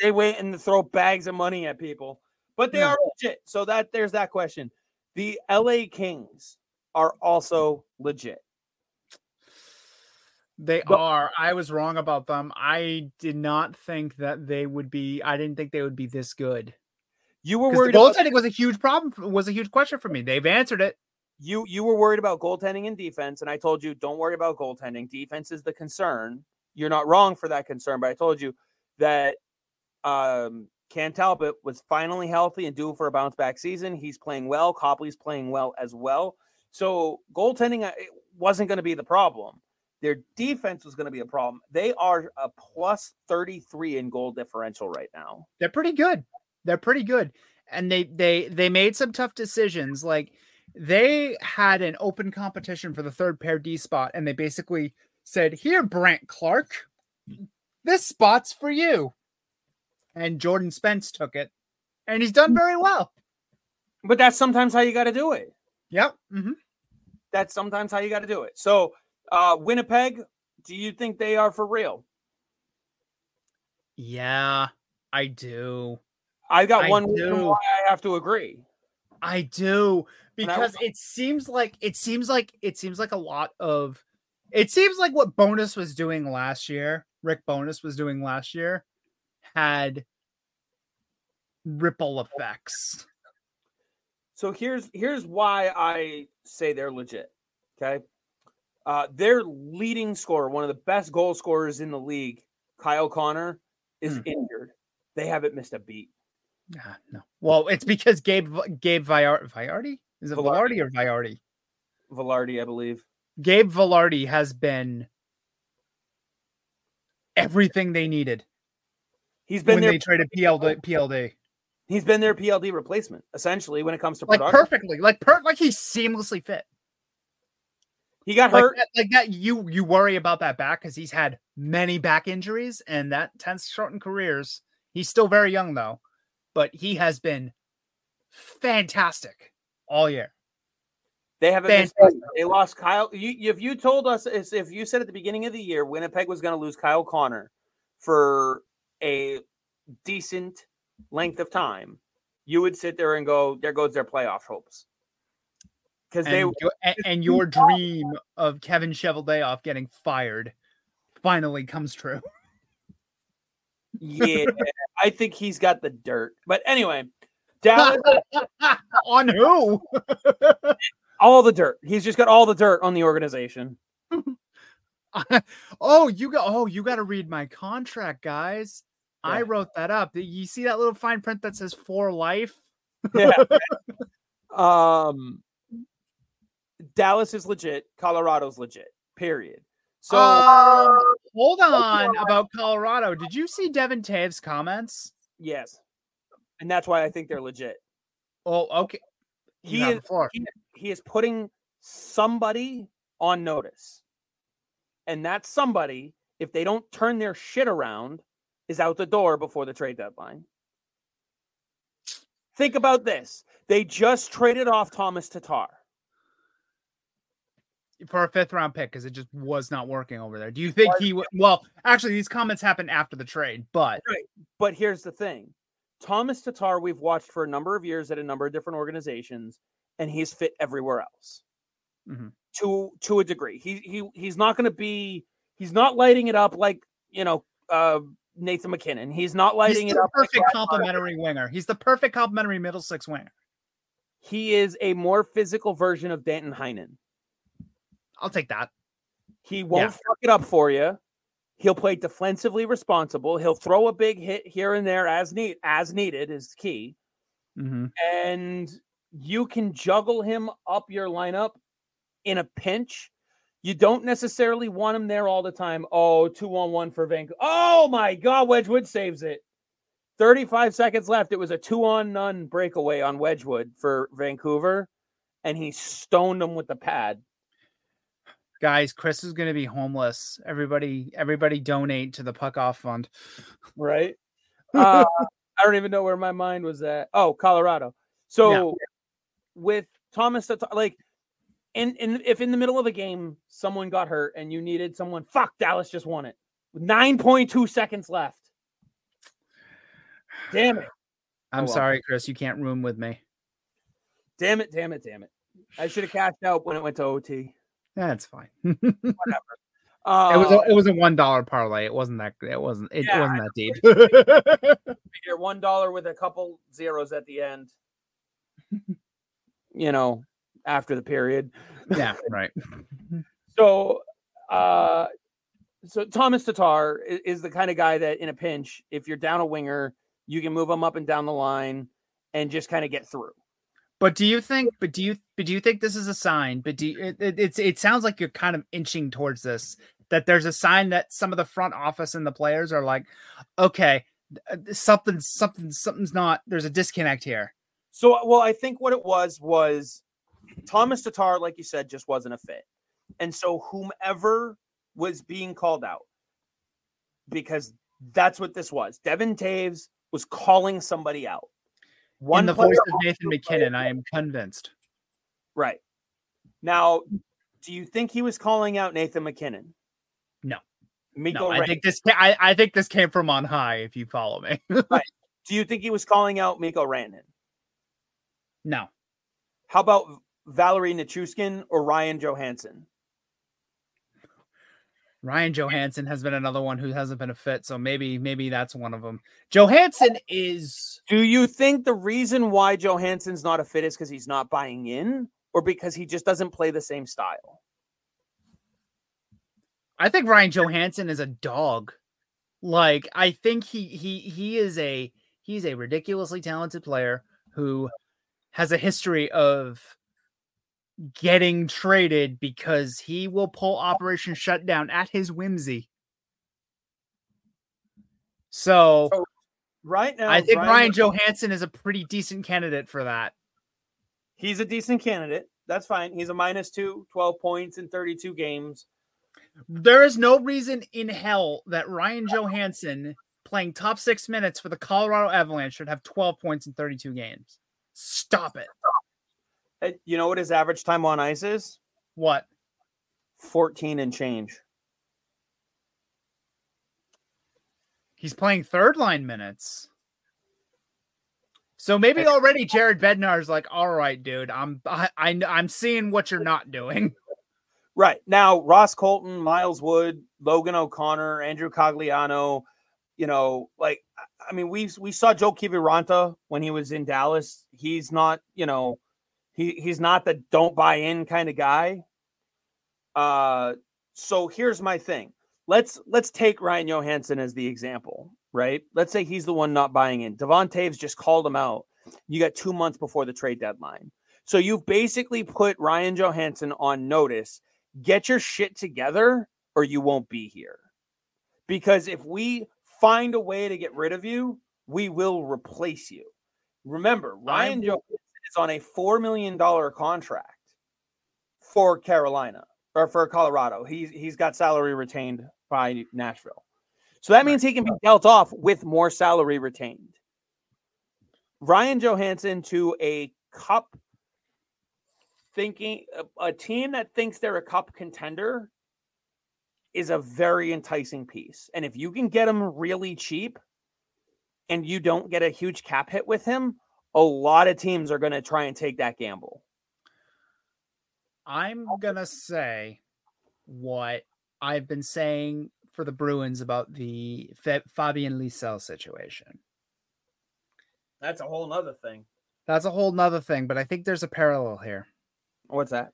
they wait and throw bags of money at people. But they yeah. are legit. So that there's that question. The L A Kings are also legit. They but, are. I was wrong about them. I did not think that they would be. I didn't think they would be this good. You were worried. Goaltending was a huge problem. Was a huge question for me. They've answered it. You you were worried about goaltending and defense, and I told you, don't worry about goaltending. Defense is the concern. You're not wrong for that concern, but I told you that um, Cam Talbot was finally healthy and due for a bounce-back season. He's playing well. Copley's playing well as well. So goaltending it wasn't going to be the problem. Their defense was going to be a problem. They are a plus thirty-three in goal differential right now. They're pretty good. They're pretty good. And they they they made some tough decisions. Like, they had an open competition for the third pair D spot, and they basically said, here, Brant Clark, this spot's for you. And Jordan Spence took it, and he's done very well. But that's sometimes how you got to do it. Yep. Mm-hmm. That's sometimes how you got to do it. So uh, Winnipeg, do you think they are for real? Yeah, I do. I've got I one do. reason why I have to agree. I do. Because it seems like it seems like it seems like a lot of it seems like what Bonus was doing last year, Rick Bonus was doing last year, had ripple effects. So here's here's why I say they're legit. Okay. Uh, their leading scorer, one of the best goal scorers in the league, Kyle Connor, is mm. injured. They haven't missed a beat. Ah, no. Well, it's because Gabe Gabe Vilardi. Vilardi? Is it Vilardi or Vilardi? Vilardi, I believe. Gabe Vilardi has been everything they needed. He's been when their they traded P L D. P L D. He's been their P L D replacement, essentially, when it comes to production. Like perfectly, like per, like he seamlessly fit. He got like hurt that, like that. You you worry about that back because he's had many back injuries, and that tends to shorten careers. He's still very young though. But he has been fantastic all year. They haven't missed it. They lost Kyle. You, if you told us, if you said at the beginning of the year, Winnipeg was going to lose Kyle Connor for a decent length of time, you would sit there and go, there goes their playoff hopes. Because they your, and, and your dream of Kevin Cheveldayoff getting fired finally comes true. Yeah, I think he's got the dirt. But anyway, Dallas on who? All the dirt. He's just got all the dirt on the organization. oh, you got oh, you got to read my contract, guys. Yeah. I wrote that up. You see that little fine print that says "for life"? yeah. Um, Dallas is legit. Colorado's legit. Period. So um, hold on about Colorado. Did you see Devon Toews' comments? Yes. And that's why I think they're legit. Oh, okay. He is, he, he is putting somebody on notice. And that somebody, if they don't turn their shit around, is out the door before the trade deadline. Think about this. They just traded off Thomas Tatar. For a fifth round pick, because it just was not working over there. Do you think he would? Well, actually, these comments happened after the trade, but right. But here's the thing: Thomas Tatar, we've watched for a number of years at a number of different organizations, and he's fit everywhere else mm-hmm. to to a degree. He he he's not going to be. He's not lighting it up like you know uh, Nathan McKinnon. He's not lighting he's it up. He's the perfect complimentary winger. He's the perfect complimentary middle six winger. He is a more physical version of Danton Heinen. I'll take that. He won't yeah. fuck it up for you. He'll play defensively responsible. He'll throw a big hit here and there as need as needed is key. Mm-hmm. And you can juggle him up your lineup in a pinch. You don't necessarily want him there all the time. Oh, two on one for Vancouver. Oh, my God. Wedgwood saves it. thirty-five seconds left. It was a two on none breakaway on Wedgwood for Vancouver, and he stoned him with the pad. Guys, Chris is going to be homeless. Everybody, everybody donate to the Puck Off Fund. Right? uh, I don't even know where my mind was at. Oh, Colorado. So yeah. With Thomas, like, and, and if in the middle of a game, someone got hurt and you needed someone, fuck, Dallas just won it. With nine point two seconds left. Damn it. I'm oh, sorry, well. Chris. You can't room with me. Damn it, damn it, damn it. I should have cashed out when it went to O T. That's fine. Whatever. Uh, it was a, it was a one dollar parlay. It wasn't that it wasn't it yeah, wasn't that deep. Here one dollar with a couple zeros at the end. You know, after the period. Yeah, right. So uh so Thomas Tatar is, is the kind of guy that in a pinch, if you're down a winger, you can move him up and down the line and just kind of get through. But do you think? But do you? But do you think this is a sign? But do you, it, it, it's it sounds like you're kind of inching towards this. That there's a sign that some of the front office and the players are like, okay, something, something, something's not. There's a disconnect here. So, well, I think what it was was Thomas Tatar, like you said, just wasn't a fit, and so whomever was being called out, because that's what this was. Devon Toews was calling somebody out. One in the voice of Nathan McKinnon, I am convinced. Right. Now, do you think he was calling out Nathan McKinnon? No. no I think this I, I think this came from on high, if you follow me. Right. Do you think he was calling out Mikko Rantanen? No. How about Valerie Nichushkin or Ryan Johansen? Ryan Johansen has been another one who hasn't been a fit, so maybe maybe that's one of them. Johansen is... Do you think the reason why Johansen's not a fit is because he's not buying in, or because he just doesn't play the same style? I think Ryan Johansen is a dog. Like, I think he he he is a he's a ridiculously talented player who has a history of getting traded because he will pull Operation Shutdown at his whimsy. So, so right now, I think Ryan, Ryan Johansen is a pretty decent candidate for that. He's a decent candidate. That's fine. He's a minus two, twelve points in thirty-two games. There is no reason in hell that Ryan Johansen playing top six minutes for the Colorado Avalanche should have twelve points in thirty-two games. Stop it. You know what his average time on ice is? What? fourteen and change. He's playing third line minutes. So maybe already Jared Bednar's like, all right, dude, I'm I, I I'm seeing what you're not doing. Right. Now, Ross Colton, Miles Wood, Logan O'Connor, Andrew Cogliano, you know, like, I mean, we we saw Joe Kiviranta when he was in Dallas. He's not, you know, He he's not the don't buy in kind of guy. Uh, so here's my thing. Let's let's take Ryan Johansen as the example, right? Let's say he's the one not buying in. Devon Toews just called him out. You got two months before the trade deadline. So you've basically put Ryan Johansen on notice. Get your shit together or you won't be here. Because if we find a way to get rid of you, we will replace you. Remember, Ryan Johansen is on a four million dollars contract for Carolina or for Colorado. He's, he's got salary retained by Nashville. So that means he can be dealt off with more salary retained. Ryan Johansen to a cup thinking, a, a team that thinks they're a cup contender is a very enticing piece. And if you can get him really cheap and you don't get a huge cap hit with him, a lot of teams are going to try and take that gamble. I'm going to say what I've been saying for the Bruins about the Fabian Lysell situation. That's a whole nother thing. That's a whole nother thing, but I think there's a parallel here. What's that?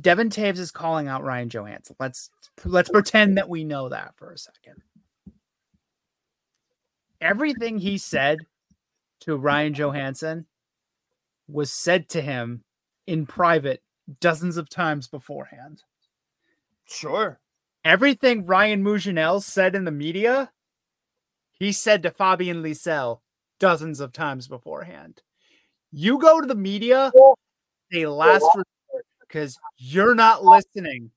Devon Toews is calling out Ryan Johansen. Let's let's pretend that we know that for a second. Everything he said to Ryan Johansen was said to him in private dozens of times beforehand. Sure. Everything Ryan Muginel said in the media, he said to Fabian Liesel dozens of times beforehand. You go to the media, they last resort, because you're not listening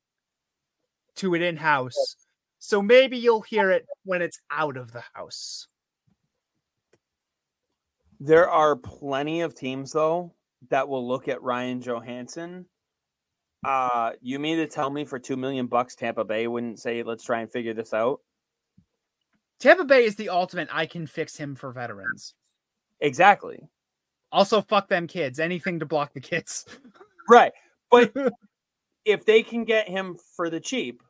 to it in-house. So maybe you'll hear it when it's out of the house. There are plenty of teams, though, that will look at Ryan Johansen. Uh, you mean to tell me for two million dollars bucks, Tampa Bay wouldn't say, let's try and figure this out? Tampa Bay is the ultimate, I can fix him for veterans. Exactly. Also, fuck them kids. Anything to block the kids. Right. But if they can get him for the cheap,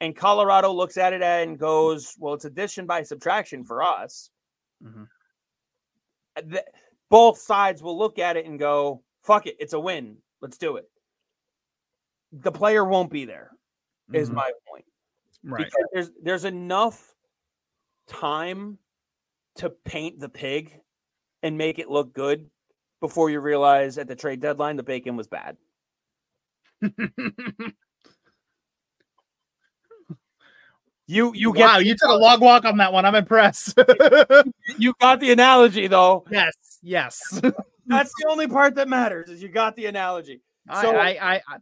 and Colorado looks at it and goes, well, it's addition by subtraction for us. Mm-hmm. The, both sides will look at it and go, fuck it, it's a win. Let's do it. The player won't be there, is mm-hmm. my point. Right. Because there's there's enough time to paint the pig and make it look good before you realize at the trade deadline the bacon was bad. You you get wow! You took a long walk on that one. I'm impressed. You got the analogy, though. Yes, yes. That's the only part that matters is you got the analogy. I, so I, I, I,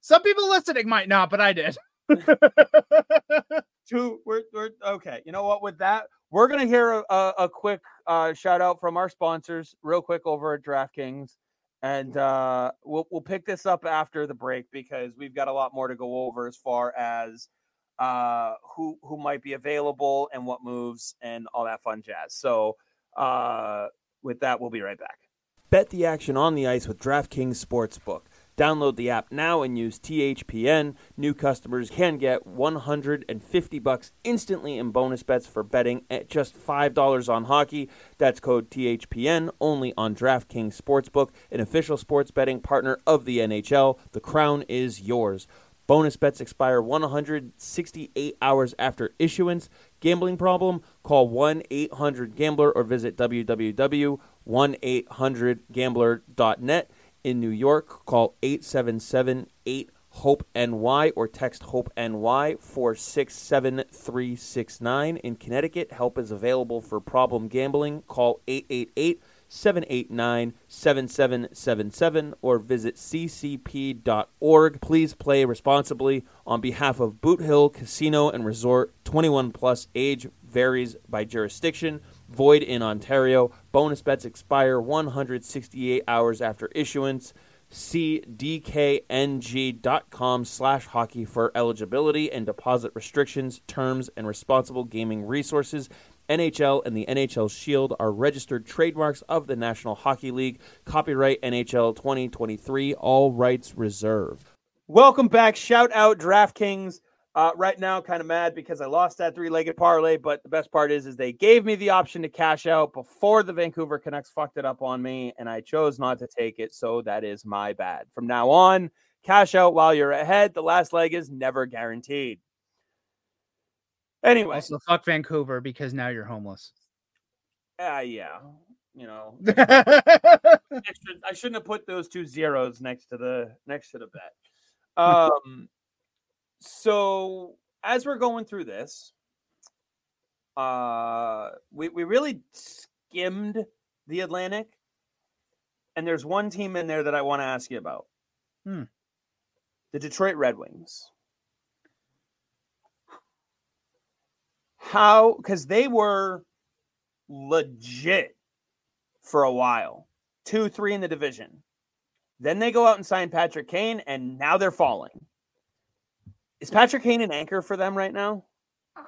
some people listening might not, but I did. Two, we're we're okay. You know what? With that, we're gonna hear a, a, a quick uh, shout out from our sponsors, real quick, over at DraftKings, and uh, we'll we'll pick this up after the break because we've got a lot more to go over as far as. Uh, who who might be available and what moves and all that fun jazz. So uh, with that, we'll be right back. Bet the action on the ice with DraftKings Sportsbook. Download the app now and use T H P N. New customers can get one hundred fifty bucks instantly in bonus bets for betting at just five dollars on hockey. That's code T H P N only on DraftKings Sportsbook, an official sports betting partner of the N H L. The crown is yours. Bonus bets expire one hundred sixty-eight hours after issuance. Gambling problem? Call one eight hundred gambler or visit w w w dot one eight hundred gambler dot net. In New York, call eight seven seven eight hope N Y or text HOPE-NY four six seven three six nine. In Connecticut, help is available for problem gambling. Call eight eight eight seven eight nine seven seven seven seven or visit c c p dot org. Please play responsibly on behalf of Boot Hill Casino and Resort. Twenty-one plus, age varies by jurisdiction, void in Ontario. Bonus bets expire one hundred sixty-eight hours after issuance. See dkng.com slash hockey for eligibility and deposit restrictions, terms, and responsible gaming resources. N H L and the N H L Shield are registered trademarks of the National Hockey League. Copyright N H L twenty twenty-three. All rights reserved. Welcome back. Shout out DraftKings. Uh, right now, kind of mad because I lost that three-legged parlay, but the best part is, is they gave me the option to cash out before the Vancouver Canucks fucked it up on me, and I chose not to take it, so that is my bad. From now on, cash out while you're ahead. The last leg is never guaranteed. Anyway, also fuck Vancouver because now you're homeless. Ah, uh, yeah, you know. extra, I shouldn't have put those two zeros next to the next to the bet. Um, so as we're going through this, uh, we we really skimmed the Atlantic, and there's one team in there that I want to ask you about. Hmm. The Detroit Red Wings. How, because they were legit for a while, two, three in the division. Then they go out and sign Patrick Kane, and now they're falling. Is Patrick Kane an anchor for them right now? Uh,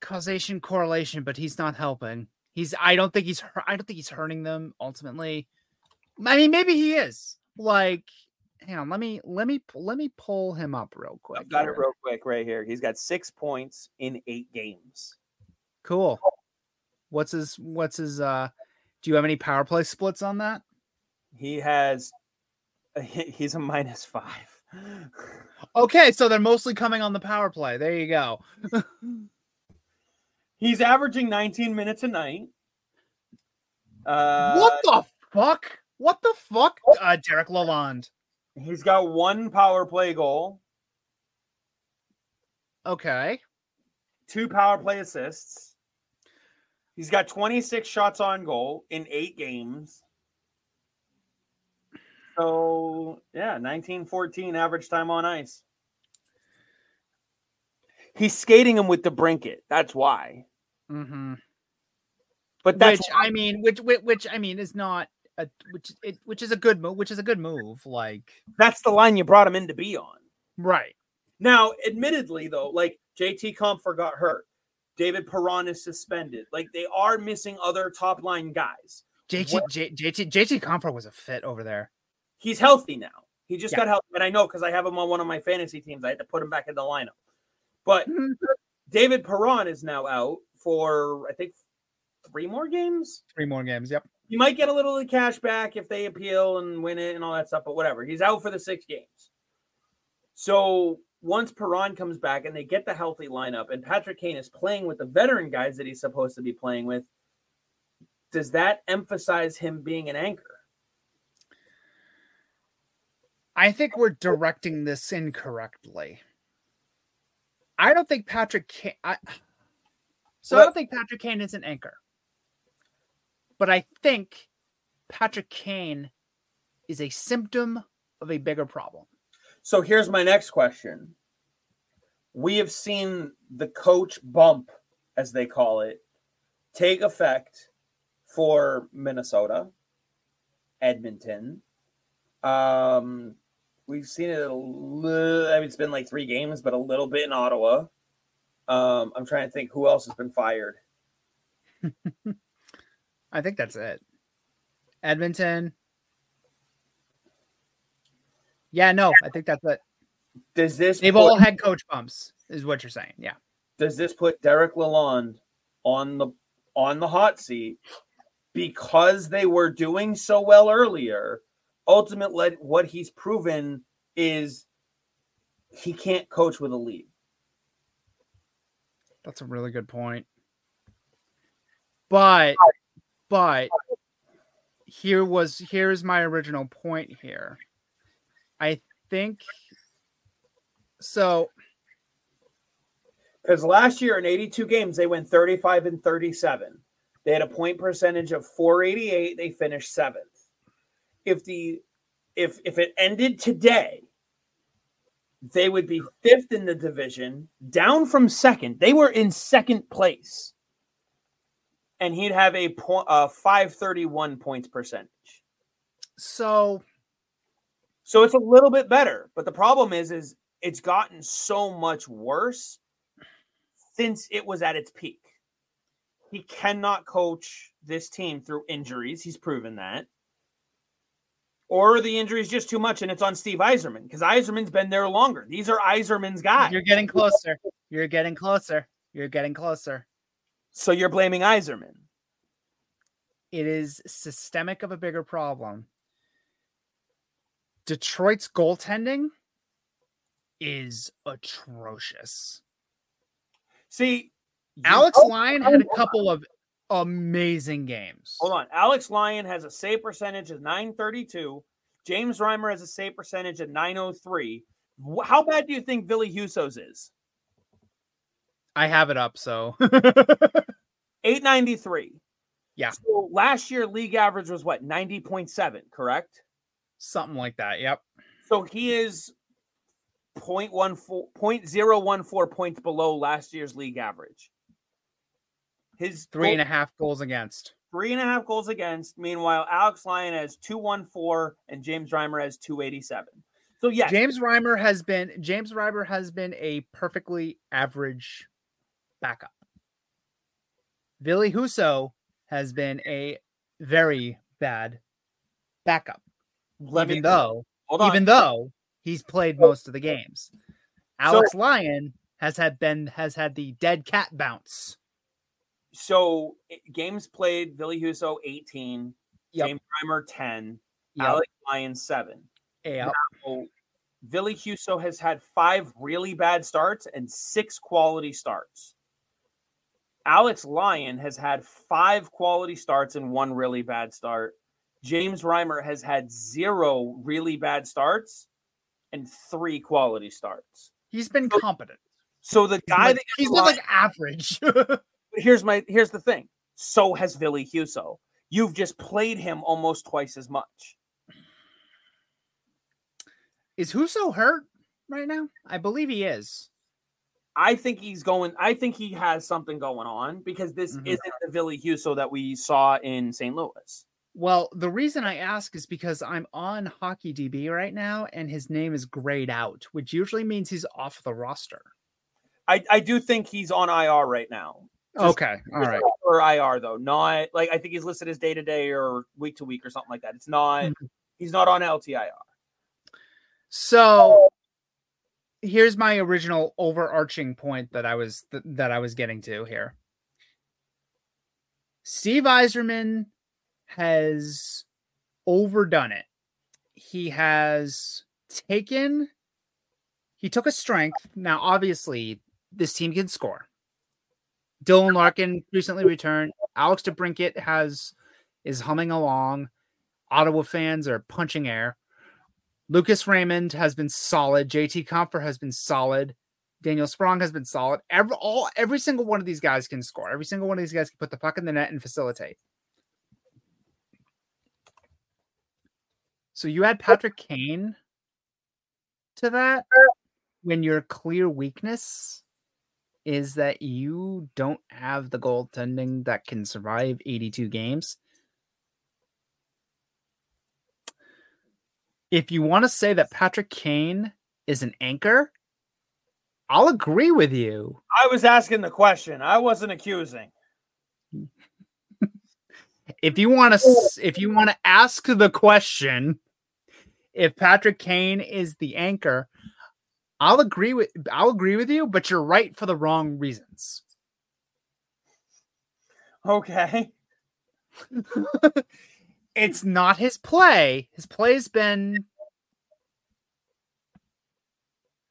causation, correlation, but he's not helping. He's, I don't think he's, I don't think he's hurting them ultimately. I mean, maybe he is. Like, hang on, let me let me let me pull him up real quick. I've got it real quick right here. He's got six points in eight games. Cool. What's his what's his uh do you have any power play splits on that? He has a, he's a minus five. Okay, so they're mostly coming on the power play. There you go. He's averaging nineteen minutes a night. Uh, what the fuck? What the fuck, uh, Derek Lalonde? He's got one power play goal. Okay. Two power play assists. He's got twenty-six shots on goal in eight games. So, yeah, nineteen fourteen average time on ice. He's skating him with the brinket. That's why. Mm-hmm. But that's which why. I mean, which, which which I mean is not a which it which is a good move, which is a good move. Like that's the line you brought him in to be on. Right. Now, admittedly though, like J T Compher got hurt. David Perron is suspended. Like they are missing other top line guys. J T J T J T Compher was a fit over there. He's healthy now. He just yeah. got healthy, and I know because I have him on one of my fantasy teams. I had to put him back in the lineup. But David Perron is now out for, I think, three more games? Three more games, yep. You might get a little of the cash back if they appeal and win it and all that stuff, but whatever. He's out for the six games. So once Perron comes back and they get the healthy lineup and Patrick Kane is playing with the veteran guys that he's supposed to be playing with, does that emphasize him being an anchor? I think we're directing this incorrectly. I don't think Patrick Kane. I, so well, I don't think Patrick Kane is an anchor, but I think Patrick Kane is a symptom of a bigger problem. So here's my next question. We have seen the coach bump, as they call it, take effect for Minnesota, Edmonton. Um, We've seen it a little, I mean, it's been like three games, but a little bit in Ottawa. Um, I'm trying to think who else has been fired. I think that's it. Edmonton. Yeah, no, I think that's it. Does this They've put, all had coach bumps, is what you're saying. Yeah. Does this put Derek Lalonde on the on the hot seat because they were doing so well earlier? Ultimately, what he's proven is he can't coach with a lead. That's a really good point. But, but here was, here's my original point here. I think so. Because last year in eighty-two games, they went thirty-five and thirty-seven. They had a point percentage of four eighty-eight. They finished seventh. If the if if it ended today, they would be fifth in the division, down from second. They were in second place, and he'd have a point uh, five thirty-one points percentage. So, so it's a little bit better, but the problem is, is it's gotten so much worse since it was at its peak. He cannot coach this team through injuries. He's proven that. Or the injury is just too much, and it's on Steve Yzerman, because Yzerman's been there longer. These are Yzerman's guys. You're getting closer. You're getting closer. You're getting closer. So you're blaming Yzerman. It is systemic of a bigger problem. Detroit's goaltending is atrocious. See, Alex oh, Lyon had a couple of amazing games. Hold on. Alex Lyon has a save percentage of nine thirty-two. James Reimer has a save percentage of nine oh three. How bad do you think Billy Huso's is? I have it up, so. eight ninety-three. Yeah. So last year, league average was what? ninety point seven, correct? Something like that, yep. So he is zero point one four, zero point zero one four points below last year's league average. His three goal, and a half goals against. Three and a half goals against. Meanwhile, Alex Lyon has two fourteen and James Reimer has two eighty-seven. So yeah, James Reimer has been James Reimer has been a perfectly average backup. Billy Huso has been a very bad backup. Let even me, though, hold on. even though he's played oh. most of the games, Alex so, Lyon has had been has had the dead cat bounce. So games played, Billy Huso eighteen, yep. James Reimer ten, yep. Alex Lyon seven. Yep. Now, Billy Huso has had five really bad starts and six quality starts. Alex Lyon has had five quality starts and one really bad start. James Reimer has had zero really bad starts and three quality starts. He's been competent. So the guy he's that he's not like average. here's my here's the thing. So has Ville Husso. You've just played him almost twice as much. Is Husso hurt right now? I believe he is. I think he's going. I think he has something going on because this mm-hmm. isn't the Ville Husso that we saw in Saint Louis. Well, the reason I ask is because I'm on HockeyDB right now, and his name is grayed out, which usually means he's off the roster. I, I do think he's on I R right now. Just okay, all right. Or I R though, not like I think he's listed as day to day or week to week or something like that. It's not. Mm-hmm. He's not on L T I R. So here's my original overarching point that I was th- that I was getting to here. Steve Yzerman has overdone it. He has taken he took a strength. Now obviously this team can score. Dylan Larkin recently returned. Alex DeBrincat has is humming along. Ottawa fans are punching air. Lucas Raymond has been solid. J T Compher has been solid. Daniel Sprong has been solid. Every, all, every single one of these guys can score. Every single one of these guys can put the puck in the net and facilitate. So you add Patrick Kane to that when your clear weakness is that you don't have the goaltending that can survive eighty-two games. If you want to say that Patrick Kane is an anchor, I'll agree with you. I was asking the question. I wasn't accusing. If you want to, if you want to ask the question, if Patrick Kane is the anchor, I'll agree with I'll agree with you, but you're right for the wrong reasons. Okay. It's not his play. His play's been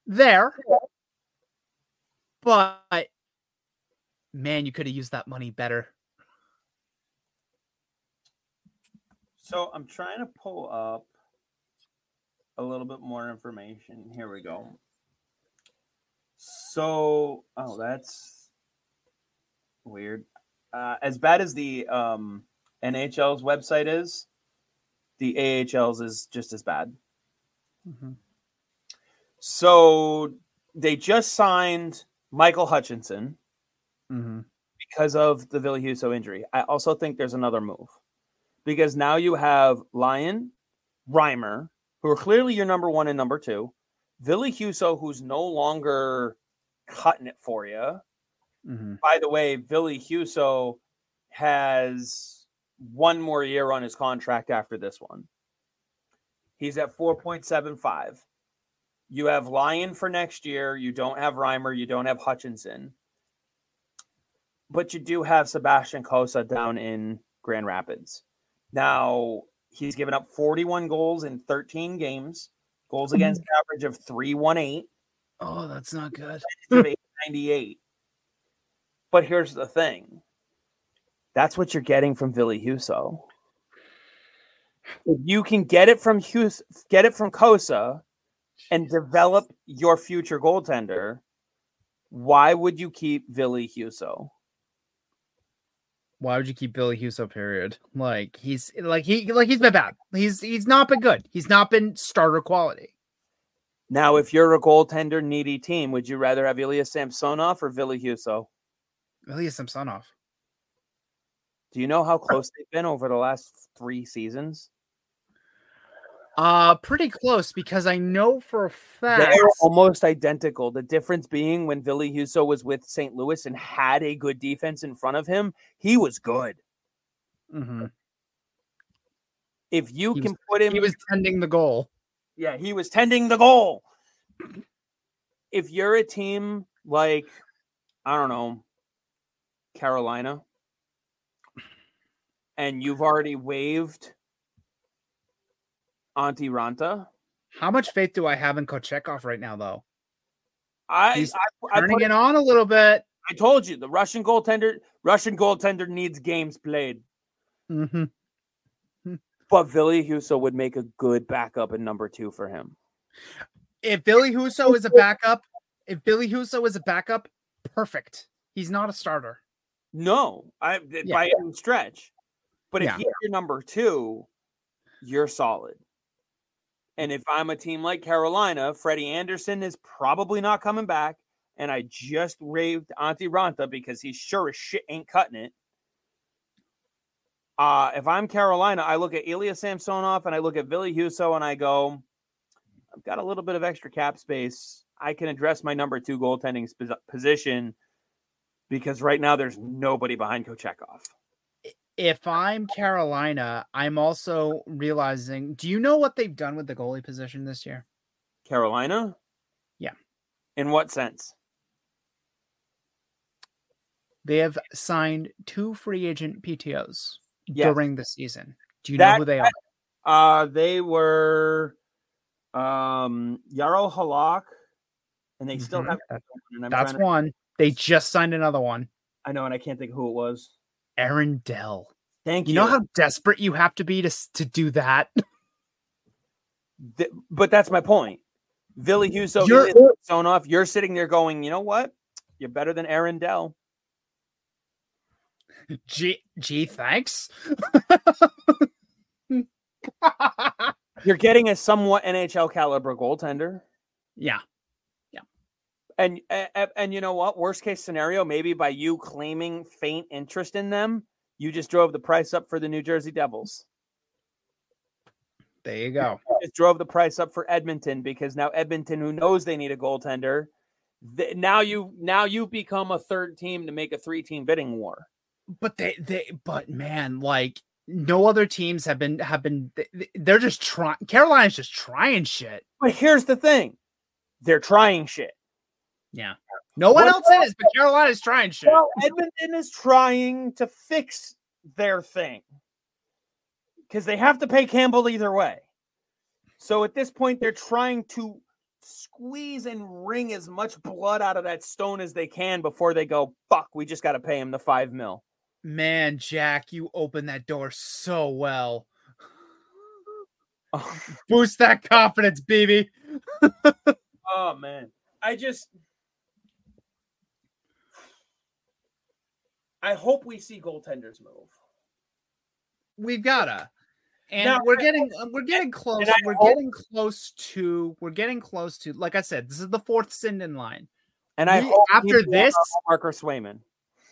there. But, man, you could have used that money better. So I'm trying to pull up a little bit more information. Here we go. So, oh, that's weird. Uh, as bad as the... Um, N H L's website is, the A H L's is just as bad. Mm-hmm. So they just signed Michael Hutchinson mm-hmm. because of the Ville Husso injury. I also think there's another move because now you have Lyon, Reimer, who are clearly your number one and number two, Ville Husso, who's no longer cutting it for you. Mm-hmm. By the way, Ville Husso has one more year on his contract after this one. He's at four point seven five. You have Lyon for next year. You don't have Reimer. You don't have Hutchinson. But you do have Sebastian Kosa down in Grand Rapids. Now, he's given up forty-one goals in thirteen games. Goals against average of three eighteen. Oh, that's not good. eight ninety-eight. But here's the thing. That's what you're getting from Ville Husso. If you can get it from Hus- get it from Kosa and develop your future goaltender, why would you keep Ville Husso? Why would you keep Ville Husso, period? Like he's like he like he's been bad. He's he's not been good. He's not been starter quality. Now, if you're a goaltender needy team, would you rather have Ilya Samsonov or Ville Husso? Ilya Samsonov. Do you know how close they've been over the last three seasons? Uh, pretty close because I know for a fact they're almost identical. The difference being when Ville Husso was with Saint Louis and had a good defense in front of him, he was good. Mm-hmm. If you he can was, put him, he was tending the goal. Yeah, he was tending the goal. If you're a team like, I don't know, Carolina, and you've already waived Antti Ranta. How much faith do I have in Kochekov right now, though? I, He's I, turning I put, it on a little bit. I told you the Russian goaltender. Russian goaltender needs games played. Mm-hmm. But Ville Husso would make a good backup in number two for him. If Ville Husso is a backup, if Ville Husso is a backup, perfect. He's not a starter. No, I yeah. by any stretch. But yeah. if he's your number two, you're solid. And if I'm a team like Carolina, Freddie Anderson is probably not coming back. And I just raved Antti Ranta because he sure as shit ain't cutting it. Uh, if I'm Carolina, I look at Ilya Samsonov and I look at Ville Husso and I go, I've got a little bit of extra cap space. I can address my number two goaltending sp- position because right now there's nobody behind Kochekov. If I'm Carolina, I'm also realizing, do you know what they've done with the goalie position this year? Carolina? Yeah. In what sense? They have signed two free agent P T Os yes. during the season. Do you that, know who they are? Uh, they were um, Jarro Halak, and they mm-hmm. still have that, one. That's to... one. They just signed another one. I know, and I can't think who it was. Aaron Dell. Thank you. You know how desperate you have to be to, to do that? Th- but that's my point. Ville Husso, Sonoff, you're sitting there going, you know what? You're better than Aaron Dell. Gee, gee, thanks. You're getting a somewhat N H L caliber goaltender. Yeah. And, and and you know what? Worst case scenario, maybe by you claiming faint interest in them, you just drove the price up for the New Jersey Devils. There you go. You just drove the price up for Edmonton because now Edmonton, who knows they need a goaltender, they, now you now you become a third team to make a three-team bidding war. But they they but man, like no other teams have been have been. They're just trying. Carolina's just trying shit. But here's the thing: they're trying shit. Yeah. No one else is, but Carolina's trying shit. Well, Edmonton is trying to fix their thing because they have to pay Campbell either way. So at this point, they're trying to squeeze and wring as much blood out of that stone as they can before they go, fuck, we just got to pay him the five mil. Man, Jack, you opened that door so well. Oh. Boost that confidence, baby. Oh, man. I just... I hope we see goaltenders move. We've gotta, and now, we're getting we're getting close. We're hope, getting close to we're getting close to. Like I said, this is the fourth send in line, and I we, hope after this Marker Swayman.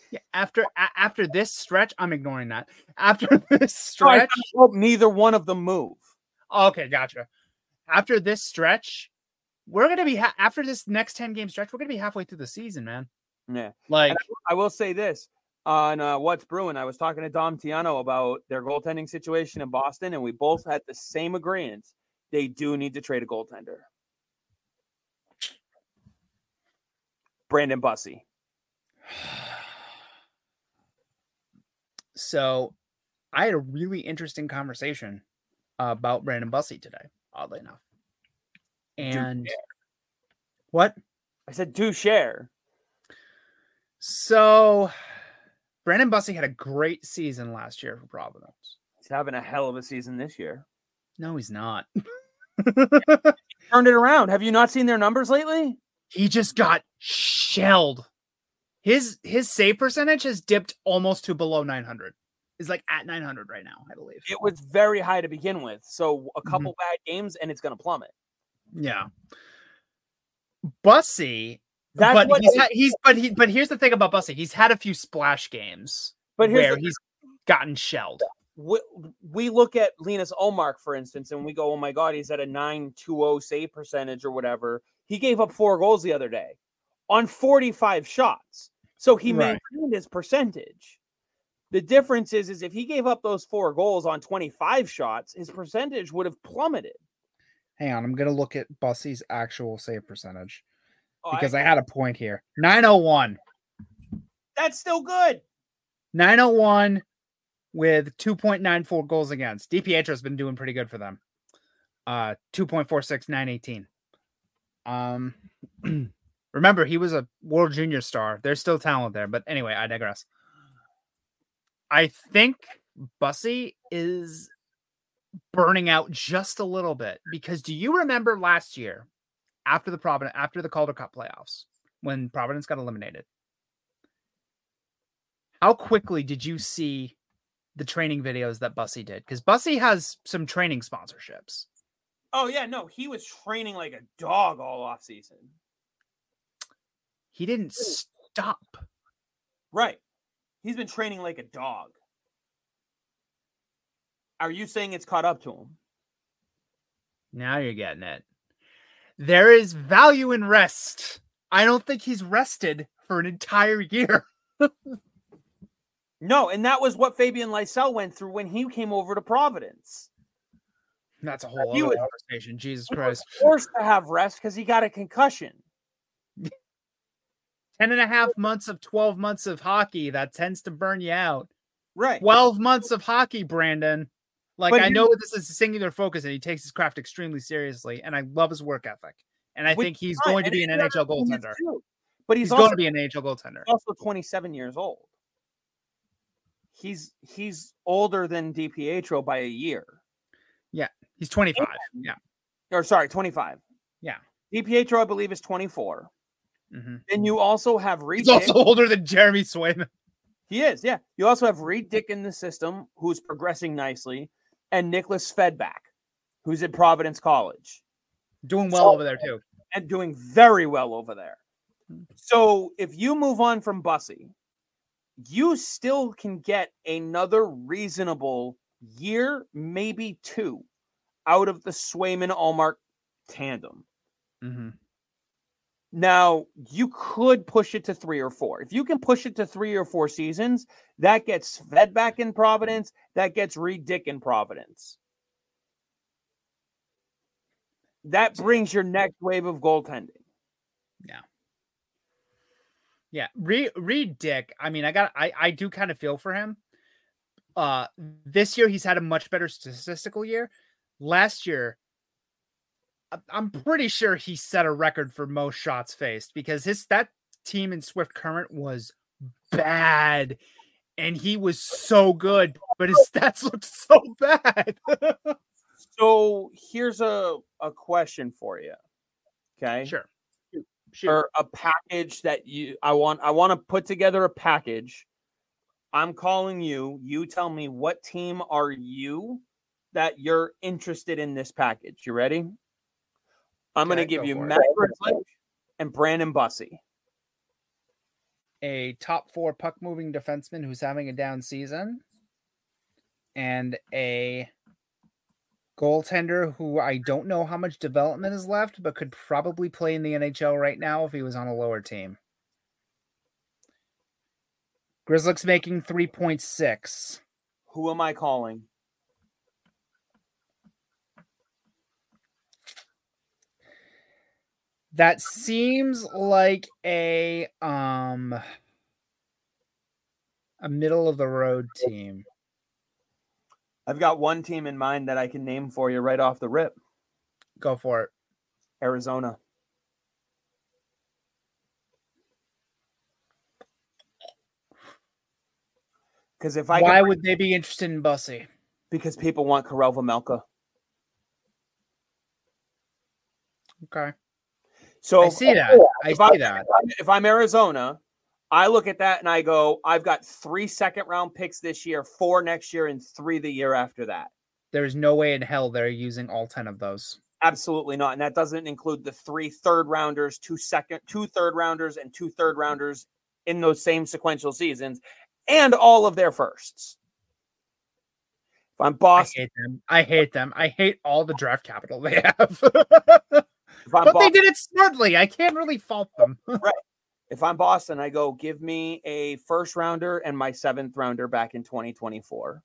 Yeah, after a, after this stretch, I'm ignoring that. After this stretch, I hope neither one of them move. Okay, gotcha. After this stretch, we're gonna be ha- after this next ten game stretch. We're gonna be halfway through the season, man. Yeah, like I, I will say this. On uh, What's Brewing, I was talking to Dom Tiano about their goaltending situation in Boston, and we both had the same agreement. They do need to trade a goaltender. Brandon Bussey. So I had a really interesting conversation about Brandon Bussey today, oddly enough. And do what? I said do share. So... Brandon Bussey had a great season last year for Providence. He's having a hell of a season this year. No, he's not. Turned it around. Have you not seen their numbers lately? He just got shelled. His his save percentage has dipped almost to below nine hundred. It's like at nine hundred right now, I believe. It was very high to begin with. So a couple mm-hmm. bad games and it's going to plummet. Yeah. Bussey... That's but what he's, had, he's but he but here's the thing about Bussey. He's had a few splash games, but where he's gotten shelled. We, we look at Linus Ullmark, for instance, and we go, "Oh my God, he's at a nine twenty save percentage or whatever." He gave up four goals the other day on forty-five shots, so he right. maintained his percentage. The difference is, is if he gave up those four goals on twenty-five shots, his percentage would have plummeted. Hang on, I'm gonna look at Bussey's actual save percentage. Because oh, I, I had a point here. nine oh one. That's still good. nine oh one with two point nine four goals against. DiPietro's been doing pretty good for them. Uh, two point four six, nine eighteen. Um, remember, he was a World Junior star. There's still talent there. But anyway, I digress. I think Bussey is burning out just a little bit, because do you remember last year after the Providence, after the Calder Cup playoffs, when Providence got eliminated, how quickly did you see the training videos that Bussy did? Because Bussy has some training sponsorships. Oh yeah, no, he was training like a dog all off season. He didn't stop. Right. He's been training like a dog. Are you saying it's caught up to him? Now you're getting it. There is value in rest. I don't think he's rested for an entire year. No, and that was what Fabian Lysell went through when he came over to Providence. That's a whole other conversation. Jesus Christ. He was forced to have rest because he got a concussion. Ten and a half months of twelve months of hockey. That tends to burn you out. Right. twelve months of hockey, Brandon. Like, but I know this is a singular focus, and he takes his craft extremely seriously, and I love his work ethic. And I think he's going to be an N H L goaltender. But he's going to be an N H L goaltender. He's also twenty-seven years old. He's he's older than DiPietro by a year. Yeah, he's twenty-five. Yeah, or sorry, twenty-five. Yeah, DiPietro I believe is twenty-four. Mm-hmm. And you also have Reed. He's Dick. also older than Jeremy Swayman. He is. Yeah, you also have Reed Dick in the system, who's progressing nicely, and Nicholas Fedback, who's at Providence College, doing well so, over there too, and doing very well over there. So if you move on from Bussy, you still can get another reasonable year, maybe two, out of the Swayman-Allmark tandem. Mm-hmm. Now, you could push it to three or four. If you can push it to three or four seasons, that gets Fedback in Providence. That gets Reed Dick in Providence. That brings your next wave of goaltending. Yeah. Yeah, Reed, Reed Dick, I mean, I got, I, I do kind of feel for him. Uh, this year, he's had a much better statistical year. Last year, I'm pretty sure he set a record for most shots faced, because his that team in Swift Current was bad, and he was so good, but his stats looked so bad. So here's a, a question for you, okay? Sure. Shoot. Or a package that you, I want, I want to put together a package. I'm calling you, you tell me what team are you that you're interested in this package. You ready? I'm going to give you Matt Grizzly and Brandon Bussey. A top four puck moving defenseman who's having a down season, and a goaltender who I don't know how much development is left, but could probably play in the N H L right now if he was on a lower team. Grizzlick's making three point six. Who am I calling? That seems like a um a middle of the road team. I've got one team in mind that I can name for you right off the rip. Go for it. Arizona. Because if I why could... would they be interested in Bussy? Because people want Karel Vejmelka. Okay. So I see that. I see I'm, that. If I'm Arizona, I look at that and I go, I've got three second round picks this year, four next year, and three the year after that. There's no way in hell they're using all ten of those. Absolutely not. And that doesn't include the three third rounders, two second, two third rounders, and two third rounders in those same sequential seasons, and all of their firsts. If I'm Boston, I hate them. I hate them. I hate all the draft capital they have. But Boston, they did it smartly. I can't really fault them. Right. If I'm Boston, I go, give me a first rounder and my seventh rounder back in twenty twenty-four.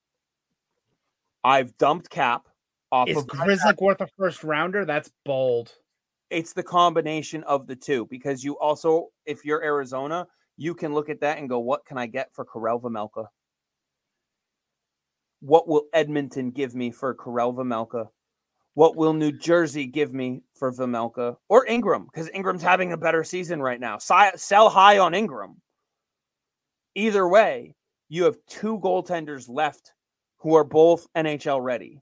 I've dumped cap off Is of Grizzlick worth a first rounder? That's bold. It's the combination of the two, because you also, if you're Arizona, you can look at that and go, what can I get for Karel Vejmelka? What will Edmonton give me for Karel Vejmelka? What will New Jersey give me for Vejmelka or Ingram? Because Ingram's having a better season right now. Sell high on Ingram. Either way, you have two goaltenders left who are both N H L ready.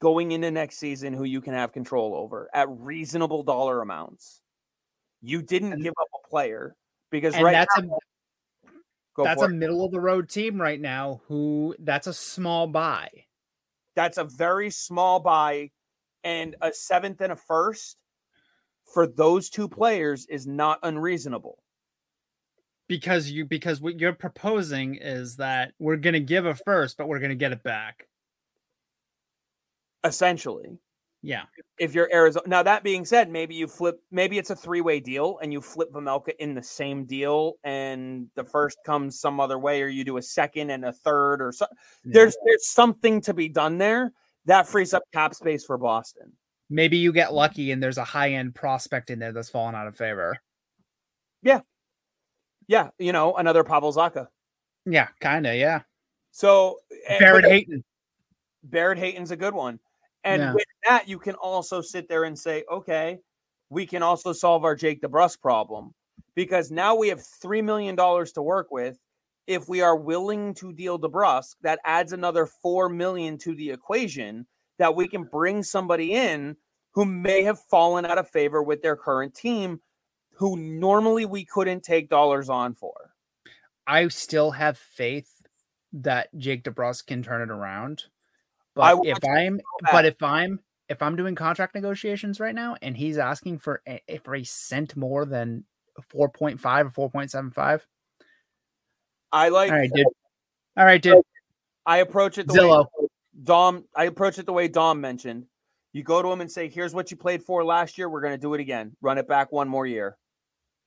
going into next season who you can have control over at reasonable dollar amounts. You didn't and, give up a player because right that's now a, go that's a middle of the road team right now. Who that's a small buy. That's a very small buy, and a seventh and a first for those two players is not unreasonable. Because you because what you're proposing is that we're going to give a first, but we're going to get it back. Essentially. Yeah. If you're Arizona. Now, that being said, maybe you flip, maybe it's a three-way deal and you flip Vemelka in the same deal and the first comes some other way, or you do a second and a third or so. Yeah. There's, there's something to be done there that frees up cap space for Boston. Maybe you get lucky and there's a high-end prospect in there that's fallen out of favor. Yeah. Yeah. You know, another Pavel Zacha. Yeah. Kind of. Yeah. So Barrett Hayton. Barrett Hayton's a good one. And yeah. with that, you can also sit there and say, okay, we can also solve our Jake DeBrusk problem, because now we have three million dollars to work with. If we are willing to deal DeBrusk, that adds another four million dollars to the equation that we can bring somebody in who may have fallen out of favor with their current team, who normally we couldn't take dollars on for. I still have faith that Jake DeBrusk can turn it around. But if I'm, but if I'm, if I'm doing contract negotiations right now, and he's asking for a, for a cent more than four point five or four point seven five, I like. All right, dude. All right, dude. I approach it the Zillow. way Dom. I approach it the way Dom mentioned. You go to him and say, "Here's what you played for last year. We're going to do it again. Run it back one more year.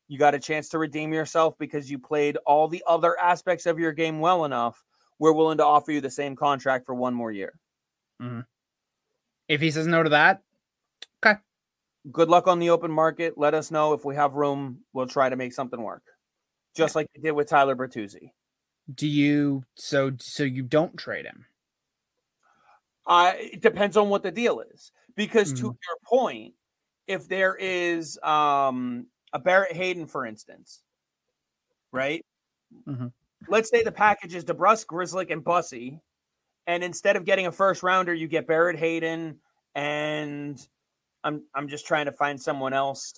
You got a chance to redeem yourself because you played all the other aspects of your game well enough. We're willing to offer you the same contract for one more year." Mm-hmm. If he says no to that, okay. Good luck on the open market. Let us know if we have room. We'll try to make something work, just okay. like you did with Tyler Bertuzzi. Do you? So, so you don't trade him? Uh, it depends on what the deal is. Because mm-hmm. to your point, if there is um, a Barrett Hayton, for instance, right? Mm-hmm. Let's say the package is DeBrusk, Grzelcyk, and Bussy. And instead of getting a first rounder, you get Barrett Hayton, and I'm I'm just trying to find someone else.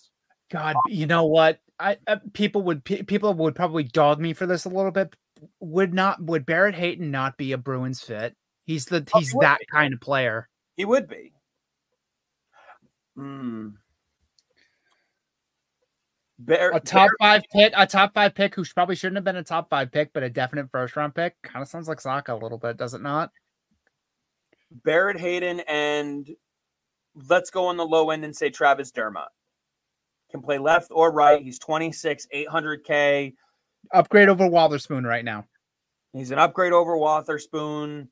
God, you know what? I uh, people would pe- people would probably dog me for this a little bit. Would not would Barrett Hayton not be a Bruins fit? He's the oh, he's he that be. kind of player. He would be. Hmm. Bear, a top Bear, five pick, a top five pick who probably shouldn't have been a top five pick, but a definite first round pick. Kind of sounds like Zacha a little bit, does it not? Barrett Hayton, and let's go on the low end and say Travis Dermott. Can play left or right. He's twenty-six, eight hundred K. Upgrade over Wotherspoon right now. He's an upgrade over Wotherspoon.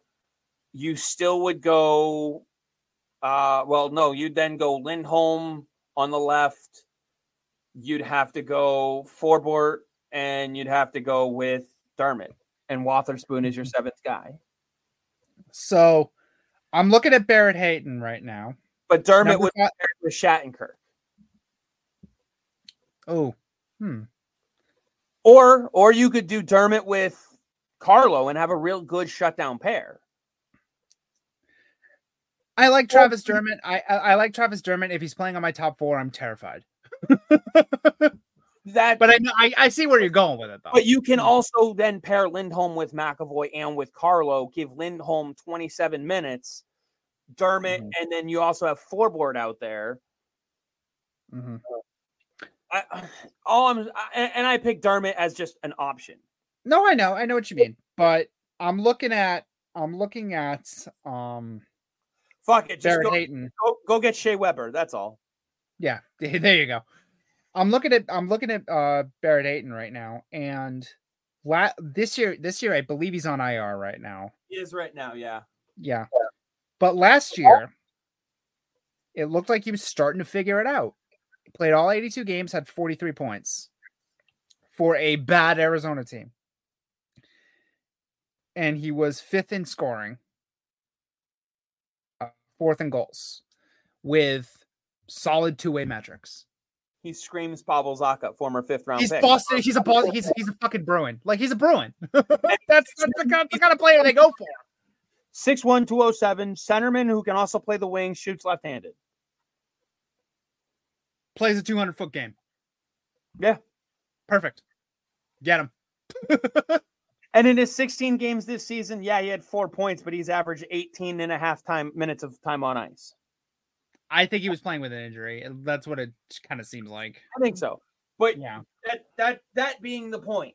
You still would go, uh, well, no, you'd then go Lindholm on the left. You'd have to go Forbort, and you'd have to go with Dermott, and Wotherspoon is your seventh guy. So I'm looking at Barrett Hayton right now. But Dermott was with Shattenkirk. Oh. Hmm. Or or you could do Dermott with Carlo and have a real good shutdown pair. I like Travis oh. Dermott. I, I I like Travis Dermott. If he's playing on my top four, I'm terrified. that, but I, know, I I see where you're going with it, though. But you can also then pair Lindholm with McAvoy and with Carlo. Give Lindholm twenty-seven minutes, Dermott, mm-hmm. and then you also have Forbort out there. Mm-hmm. I, all I'm I, and I pick Dermott as just an option. No, I know, I know what you mean, but I'm looking at I'm looking at um. Fuck it, just go, go go get Shea Weber. That's all. Yeah, there you go. I'm looking at I'm looking at uh, Barrett Hayton right now, and la- this year this year I believe he's on I R right now. He is right now, yeah. Yeah, but last year it looked like he was starting to figure it out. He played all eighty-two games, had forty-three points for a bad Arizona team, and he was fifth in scoring, uh, fourth in goals, with solid two-way metrics. He screams Pavel Zacha, former fifth-round pick. Boston, he's a Boston, he's he's a fucking Bruin. Like he's a Bruin. that's that's the, kind, the kind of player they go for. six one, two oh seven, centerman who can also play the wing, shoots left-handed. Plays a two hundred foot game. Yeah. Perfect. Get him. And in his sixteen games this season, yeah, he had four points, but he's averaged eighteen and a half time, minutes of time on ice. I think he was playing with an injury. That's what it kind of seems like. I think so. But yeah, that, that, that being the point.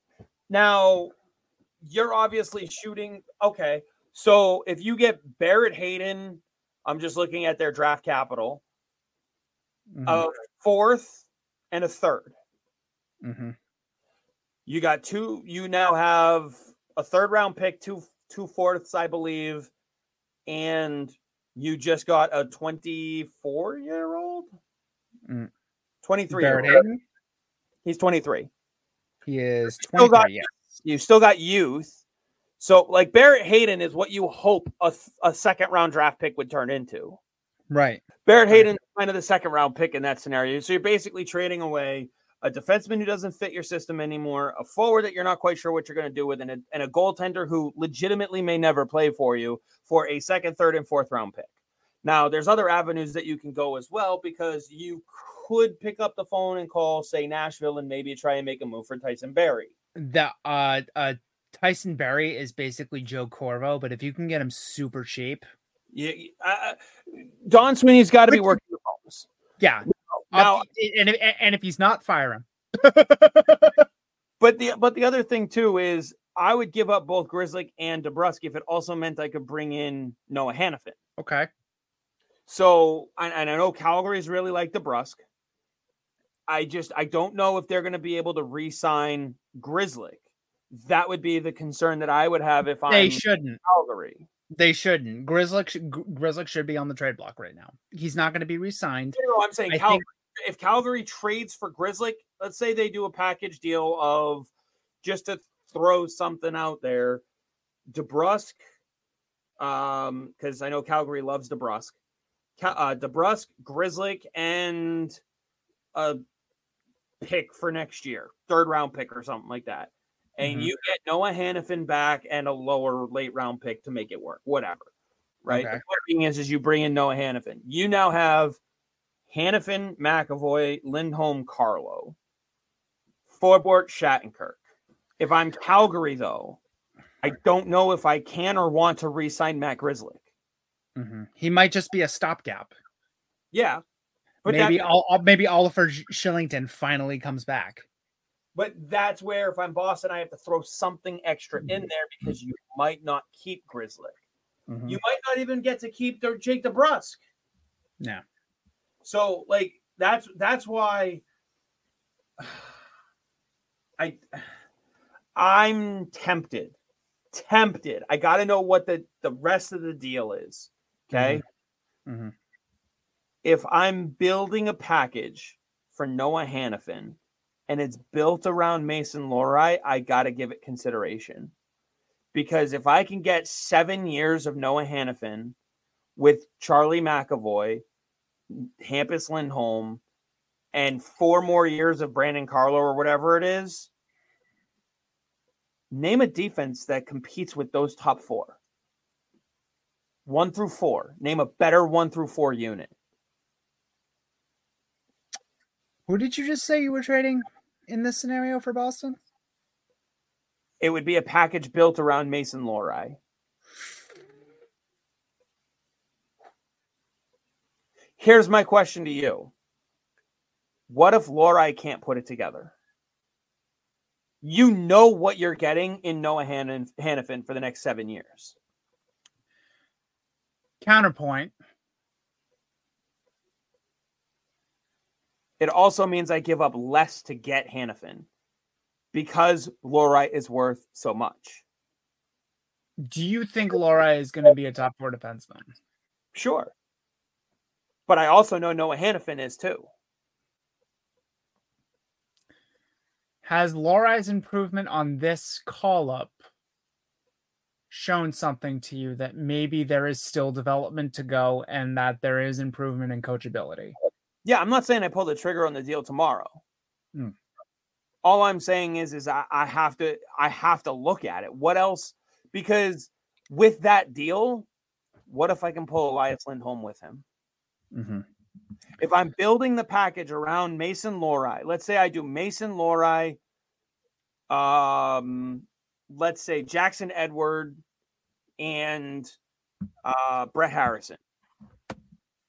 Now, you're obviously shooting. Okay, so if you get Barrett Hayden, I'm just looking at their draft capital, mm-hmm. a fourth and a third. Mm-hmm. You got two. You now have a third round pick, two two fourths, I believe, and you just got a twenty-four year old, mm. twenty-three. Barrett Hayden? He's twenty-three. He is twenty-three. Yeah. You still got youth. So like Barrett Hayden is what you hope a, a second round draft pick would turn into. Right. Barrett Hayden is kind of the second round pick in that scenario. So you're basically trading away a defenseman who doesn't fit your system anymore, a forward that you're not quite sure what you're going to do with, and a, and a goaltender who legitimately may never play for you for a second, third, and fourth round pick. Now, there's other avenues that you can go as well, because you could pick up the phone and call, say, Nashville and maybe try and make a move for Tyson Barrie. The, uh, uh, Tyson Barrie is basically Joe Corvo, but if you can get him super cheap. Yeah, uh, Don Sweeney's got to be working the phones. Yeah. Now, and if, and if he's not, fire him. But the but the other thing too is I would give up both Grzelcyk and DeBrusk if it also meant I could bring in Noah Hannafin. Okay. So and, and I know Calgary's really like DeBrusk. I just I don't know if they're going to be able to re-sign Grzelcyk. That would be the concern that I would have if I they I'm shouldn't Calgary. They shouldn't. Grzelcyk Grzelcyk should be on the trade block right now. He's not going to be re-signed. No, I'm saying Calgary. Think... If Calgary trades for Grzelcyk, let's say they do a package deal of just to throw something out there, DeBrusk, um, because I know Calgary loves DeBrusk. Uh, DeBrusk, Grzelcyk, and a pick for next year, third round pick or something like that. And mm-hmm. you get Noah Hannafin back and a lower late round pick to make it work, whatever. Right. Okay. The thing is, is you bring in Noah Hannafin. You now have Hannafin, McAvoy, Lindholm, Carlo, Forbort, Shattenkirk. If I'm Calgary, though, I don't know if I can or want to re-sign Matt Grzelcyk. Mm-hmm. He might just be a stopgap. Yeah. But maybe that- I'll, maybe Oliver Shillington finally comes back. But that's where, if I'm Boston, I have to throw something extra in there because you might not keep Grzelcyk. Mm-hmm. You might not even get to keep their Jake DeBrusk. No. So, like, that's that's why I I'm tempted, tempted. I got to know what the, the rest of the deal is. Okay. Mm-hmm. Mm-hmm. If I'm building a package for Noah Hannafin and it's built around Mason Lohrei, I got to give it consideration. Because if I can get seven years of Noah Hannafin with Charlie McAvoy, Hampus Lindholm, and four more years of Brandon Carlo or whatever it is, name a defense that competes with those top four. One through four. Name a better one through four unit. Who did you just say you were trading in this scenario for Boston? It would be a package built around Mason Lohrei. Here's my question to you. What if Lohrei can't put it together? You know what you're getting in Noah Hann- Hannafin for the next seven years. Counterpoint. It also means I give up less to get Hannafin because Lohrei is worth so much. Do you think Lohrei is going to be a top four defenseman? Sure. But I also know Noah Hannafin is too. Has Lohrai's improvement on this call-up shown something to you that maybe there is still development to go and that there is improvement in coachability? Yeah, I'm not saying I pull the trigger on the deal tomorrow. Mm. All I'm saying is, is I, I have to, I have to look at it. What else? Because with that deal, what if I can pull Elias Lindholm with him? Mm-hmm. If I'm building the package around Mason Lohrei, let's say I do Mason Lohrei, um, let's say Jackson Edward and uh, Brett Harrison.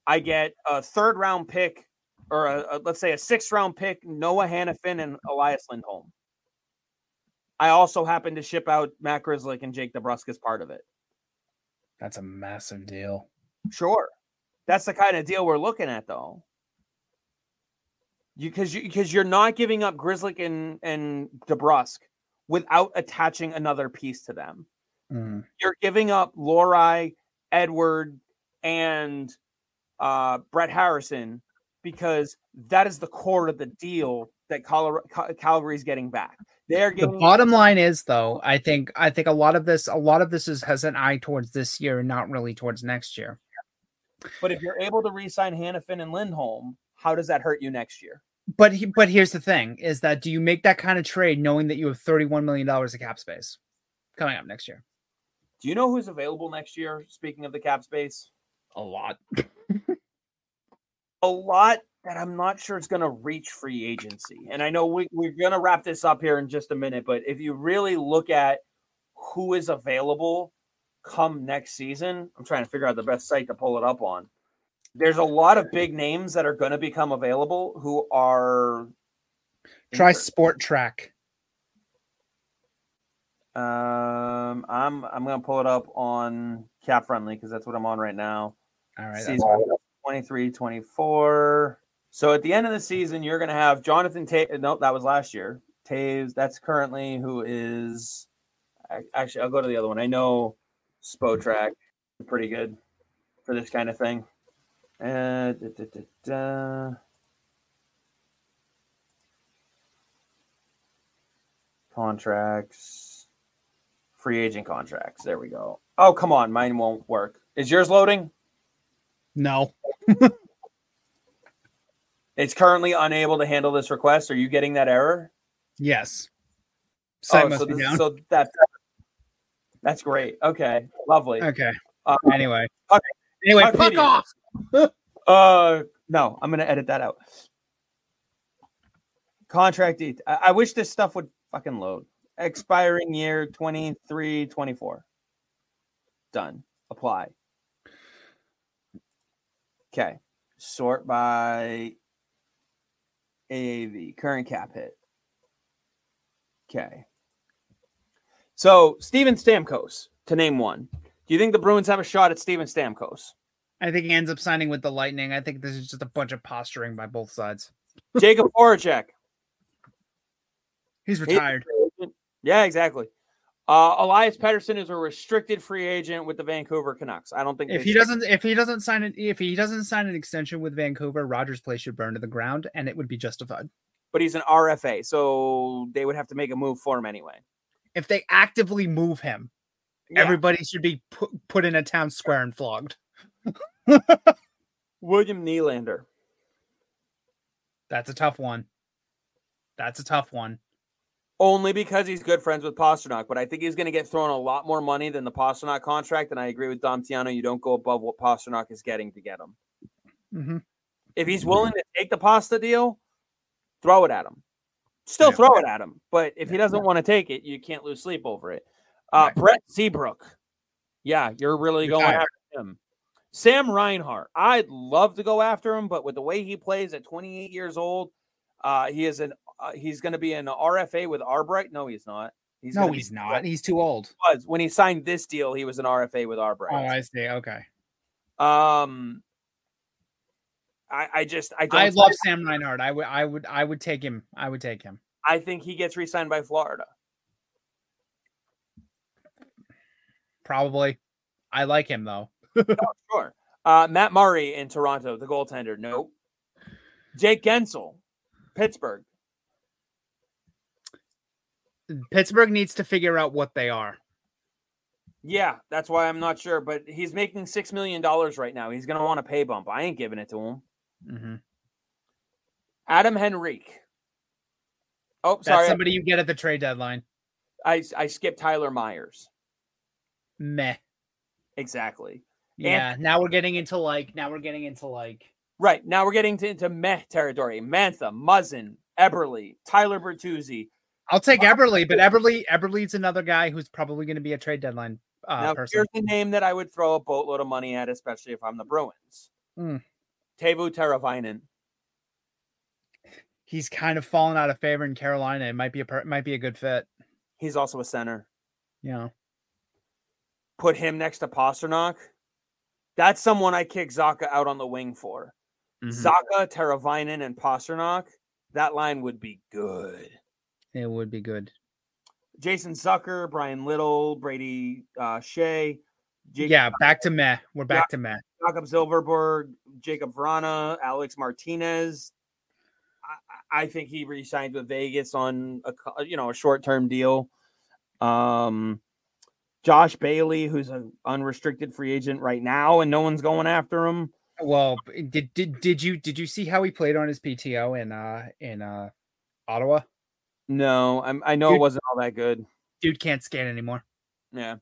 I get a third round pick or a, a, let's say a sixth round pick, Noah Hannafin and Elias Lindholm. I also happen to ship out Matt Grzelcyk and Jake DeBrusk as part of it. That's a massive deal. Sure. That's the kind of deal we're looking at, though. Because you, because you, you're not giving up Grzelcyk and, and DeBrusk without attaching another piece to them. Mm. You're giving up Lohrei, Edward, and uh, Brett Harrison because that is the core of the deal that Cal- Cal- Calgary's getting back. They're getting- the bottom line is, though, I think I think a lot of this, a lot of this is has an eye towards this year and not really towards next year. But if you're able to re-sign Hannafin and Lindholm, how does that hurt you next year? But he, but here's the thing, is that do you make that kind of trade knowing that you have thirty-one million dollars of cap space coming up next year? Do you know who's available next year, speaking of the cap space? A lot. A lot that I'm not sure it's going to reach free agency. And I know we, we're going to wrap this up here in just a minute, but if you really look at who is available come next season, I'm trying to figure out the best site to pull it up on. There's a lot of big names that are going to become available who are. Try Sport Track. Um, I'm I'm going to pull it up on Cap Friendly because that's what I'm on right now. All right. Season twenty-three twenty-four. So at the end of the season, you're going to have Jonathan Toews. Nope, that was last year. Toews, that's currently who is. Actually, I'll go to the other one. I know. Spotrac, pretty good for this kind of thing. Uh, da, da, da, da. Contracts, free agent contracts. There we go. Oh, come on. Mine won't work. Is yours loading? No. It's currently unable to handle this request. Are you getting that error? Yes. Site oh, must so, be this, down. so that's. That's great. Okay. Lovely. Okay. Um, anyway. Okay. Anyway, Puck, puck off. uh, no, I'm going to edit that out. Contract. E- I-, I wish this stuff would fucking load. Expiring year twenty-three twenty-four. Done. Apply. Okay. Sort by A A V. Current cap hit. Okay. So, Steven Stamkos, to name one. Do you think the Bruins have a shot at Steven Stamkos? I think he ends up signing with the Lightning. I think this is just a bunch of posturing by both sides. Jacob Voracek. He's retired. He's yeah, exactly. Uh, Elias Pettersson is a restricted free agent with the Vancouver Canucks. I don't think if he should. doesn't if he doesn't sign an if he doesn't sign an extension with Vancouver, Rogers Place should burn to the ground, and it would be justified. But he's an R F A, so they would have to make a move for him anyway. If they actively move him, yeah. Everybody should be put, put in a town square and flogged. William Nylander. That's a tough one. That's a tough one. Only because he's good friends with Pastrnak, but I think he's going to get thrown a lot more money than the Pastrnak contract, and I agree with Dom Tiano, you don't go above what Pastrnak is getting to get him. Mm-hmm. If he's willing to take the Pasta deal, throw it at him. Still yeah. throw it at him, but if yeah. he doesn't want to take it, you can't lose sleep over it. Uh, right. Brett Seabrook. Yeah, you're really going after him. Sam Reinhart. I'd love to go after him, but with the way he plays at twenty-eight years old, uh, he is an uh, he's going to be an R F A with Arbright. No, he's not. He's no, he's not. He's too old. He was. When he signed this deal, he was an R F A with Arbright. Oh, I see. Okay. Um, I, I just I don't I love Sam Reinhart. I would I would I would take him. I would take him. I think he gets re-signed by Florida. Probably. I like him though. Oh, sure. Uh, Matt Murray in Toronto, the goaltender. Nope. Jake Gensel, Pittsburgh. Pittsburgh needs to figure out what they are. Yeah, that's why I'm not sure. But he's making six million dollars right now. He's gonna want a pay bump. I ain't giving it to him. Mm-hmm. Adam Henrique. Oh, sorry. That's somebody you get at the trade deadline. I I skipped Tyler Myers. Meh. Exactly. Yeah. And now we're getting into like, now we're getting into like, right. Now we're getting to, into meh territory. Mantha, Muzzin, Eberle, Tyler Bertuzzi. I'll take uh, Eberle, but Eberle, Eberle's another guy who's probably going to be a trade deadline uh, now, person. Here's the name that I would throw a boatload of money at, especially if I'm the Bruins. Mm. Teuvo Teravainen. He's kind of fallen out of favor in Carolina. It might be a might be a good fit. He's also a center. Yeah. Put him next to Pastrnak. That's someone I kick Zacha out on the wing for. Mm-hmm. Zacha, Teravainen, and Pastrnak. That line would be good. It would be good. Jason Zucker, Brian Little, Brady uh, Shea. Jacob yeah, back to meh. We're back Jacob, to meh. Jakob Silverberg, Jacob Vrana, Alex Martinez. I, I think he re-signed with Vegas on a you know a short-term deal. Um, Josh Bailey, who's an unrestricted free agent right now, and no one's going after him. Well, did did did you did you see how he played on his P T O in uh, in uh, Ottawa? No, I'm, I know dude, it wasn't all that good. Dude can't scan anymore. Yeah.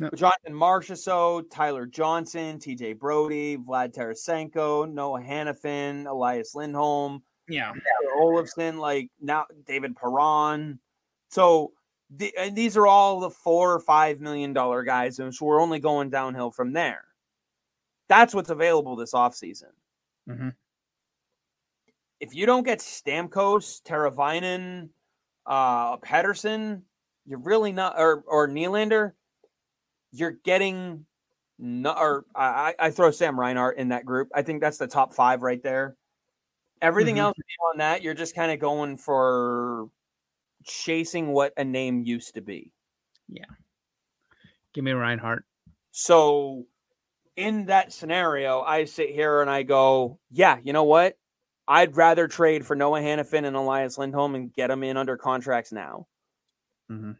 No. Jonathan Marchessault, Tyler Johnson, T J Brody, Vlad Tarasenko, Noah Hannafin, Elias Lindholm, yeah, Taylor Olofsson, like now David Perron. So the, and these are all the four or five million dollar guys, and so we're only going downhill from there. That's what's available this offseason. Mm-hmm. If you don't get Stamkos, Teravainen, uh, Pettersson, you're really not, or or Nylander, you're getting, no, or I, I throw Sam Reinhart in that group. I think that's the top five right there. Everything mm-hmm. else beyond that, you're just kind of going for chasing what a name used to be. Yeah. Give me Reinhart. So in that scenario, I sit here and I go, yeah, you know what? I'd rather trade for Noah Hannafin and Elias Lindholm and get them in under contracts now. Mm-hmm.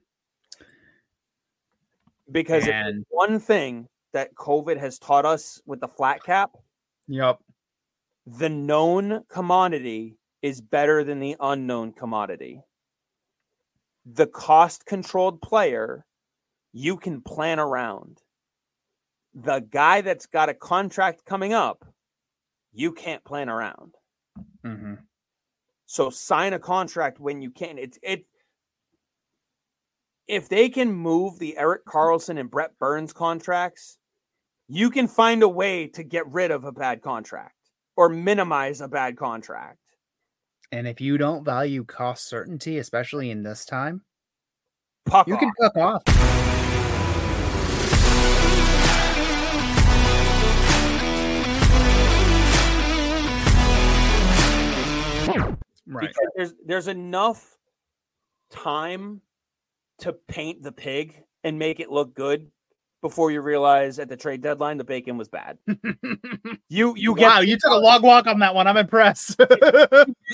Because and... if one thing that COVID has taught us with the flat cap, yep, the known commodity is better than the unknown commodity. The cost-controlled player, you can plan around. The guy that's got a contract coming up, you can't plan around. Mm-hmm. So sign a contract when you can. It's it. If they can move the Erik Karlsson and Brett Burns contracts, you can find a way to get rid of a bad contract or minimize a bad contract. And if you don't value cost certainty, especially in this time, puck you off. Can puck off. Right. Because there's there's enough time to paint the pig and make it look good before you realize at the trade deadline the bacon was bad. you you get wow, you took a long walk on that one. I'm impressed.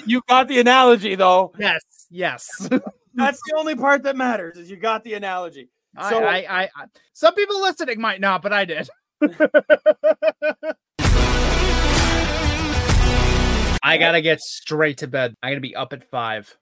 You got the analogy though. Yes, yes. That's the only part that matters is you got the analogy. I, so I, I, I some people listening might not, but I did. I gotta get straight to bed. I'm gonna be up at five.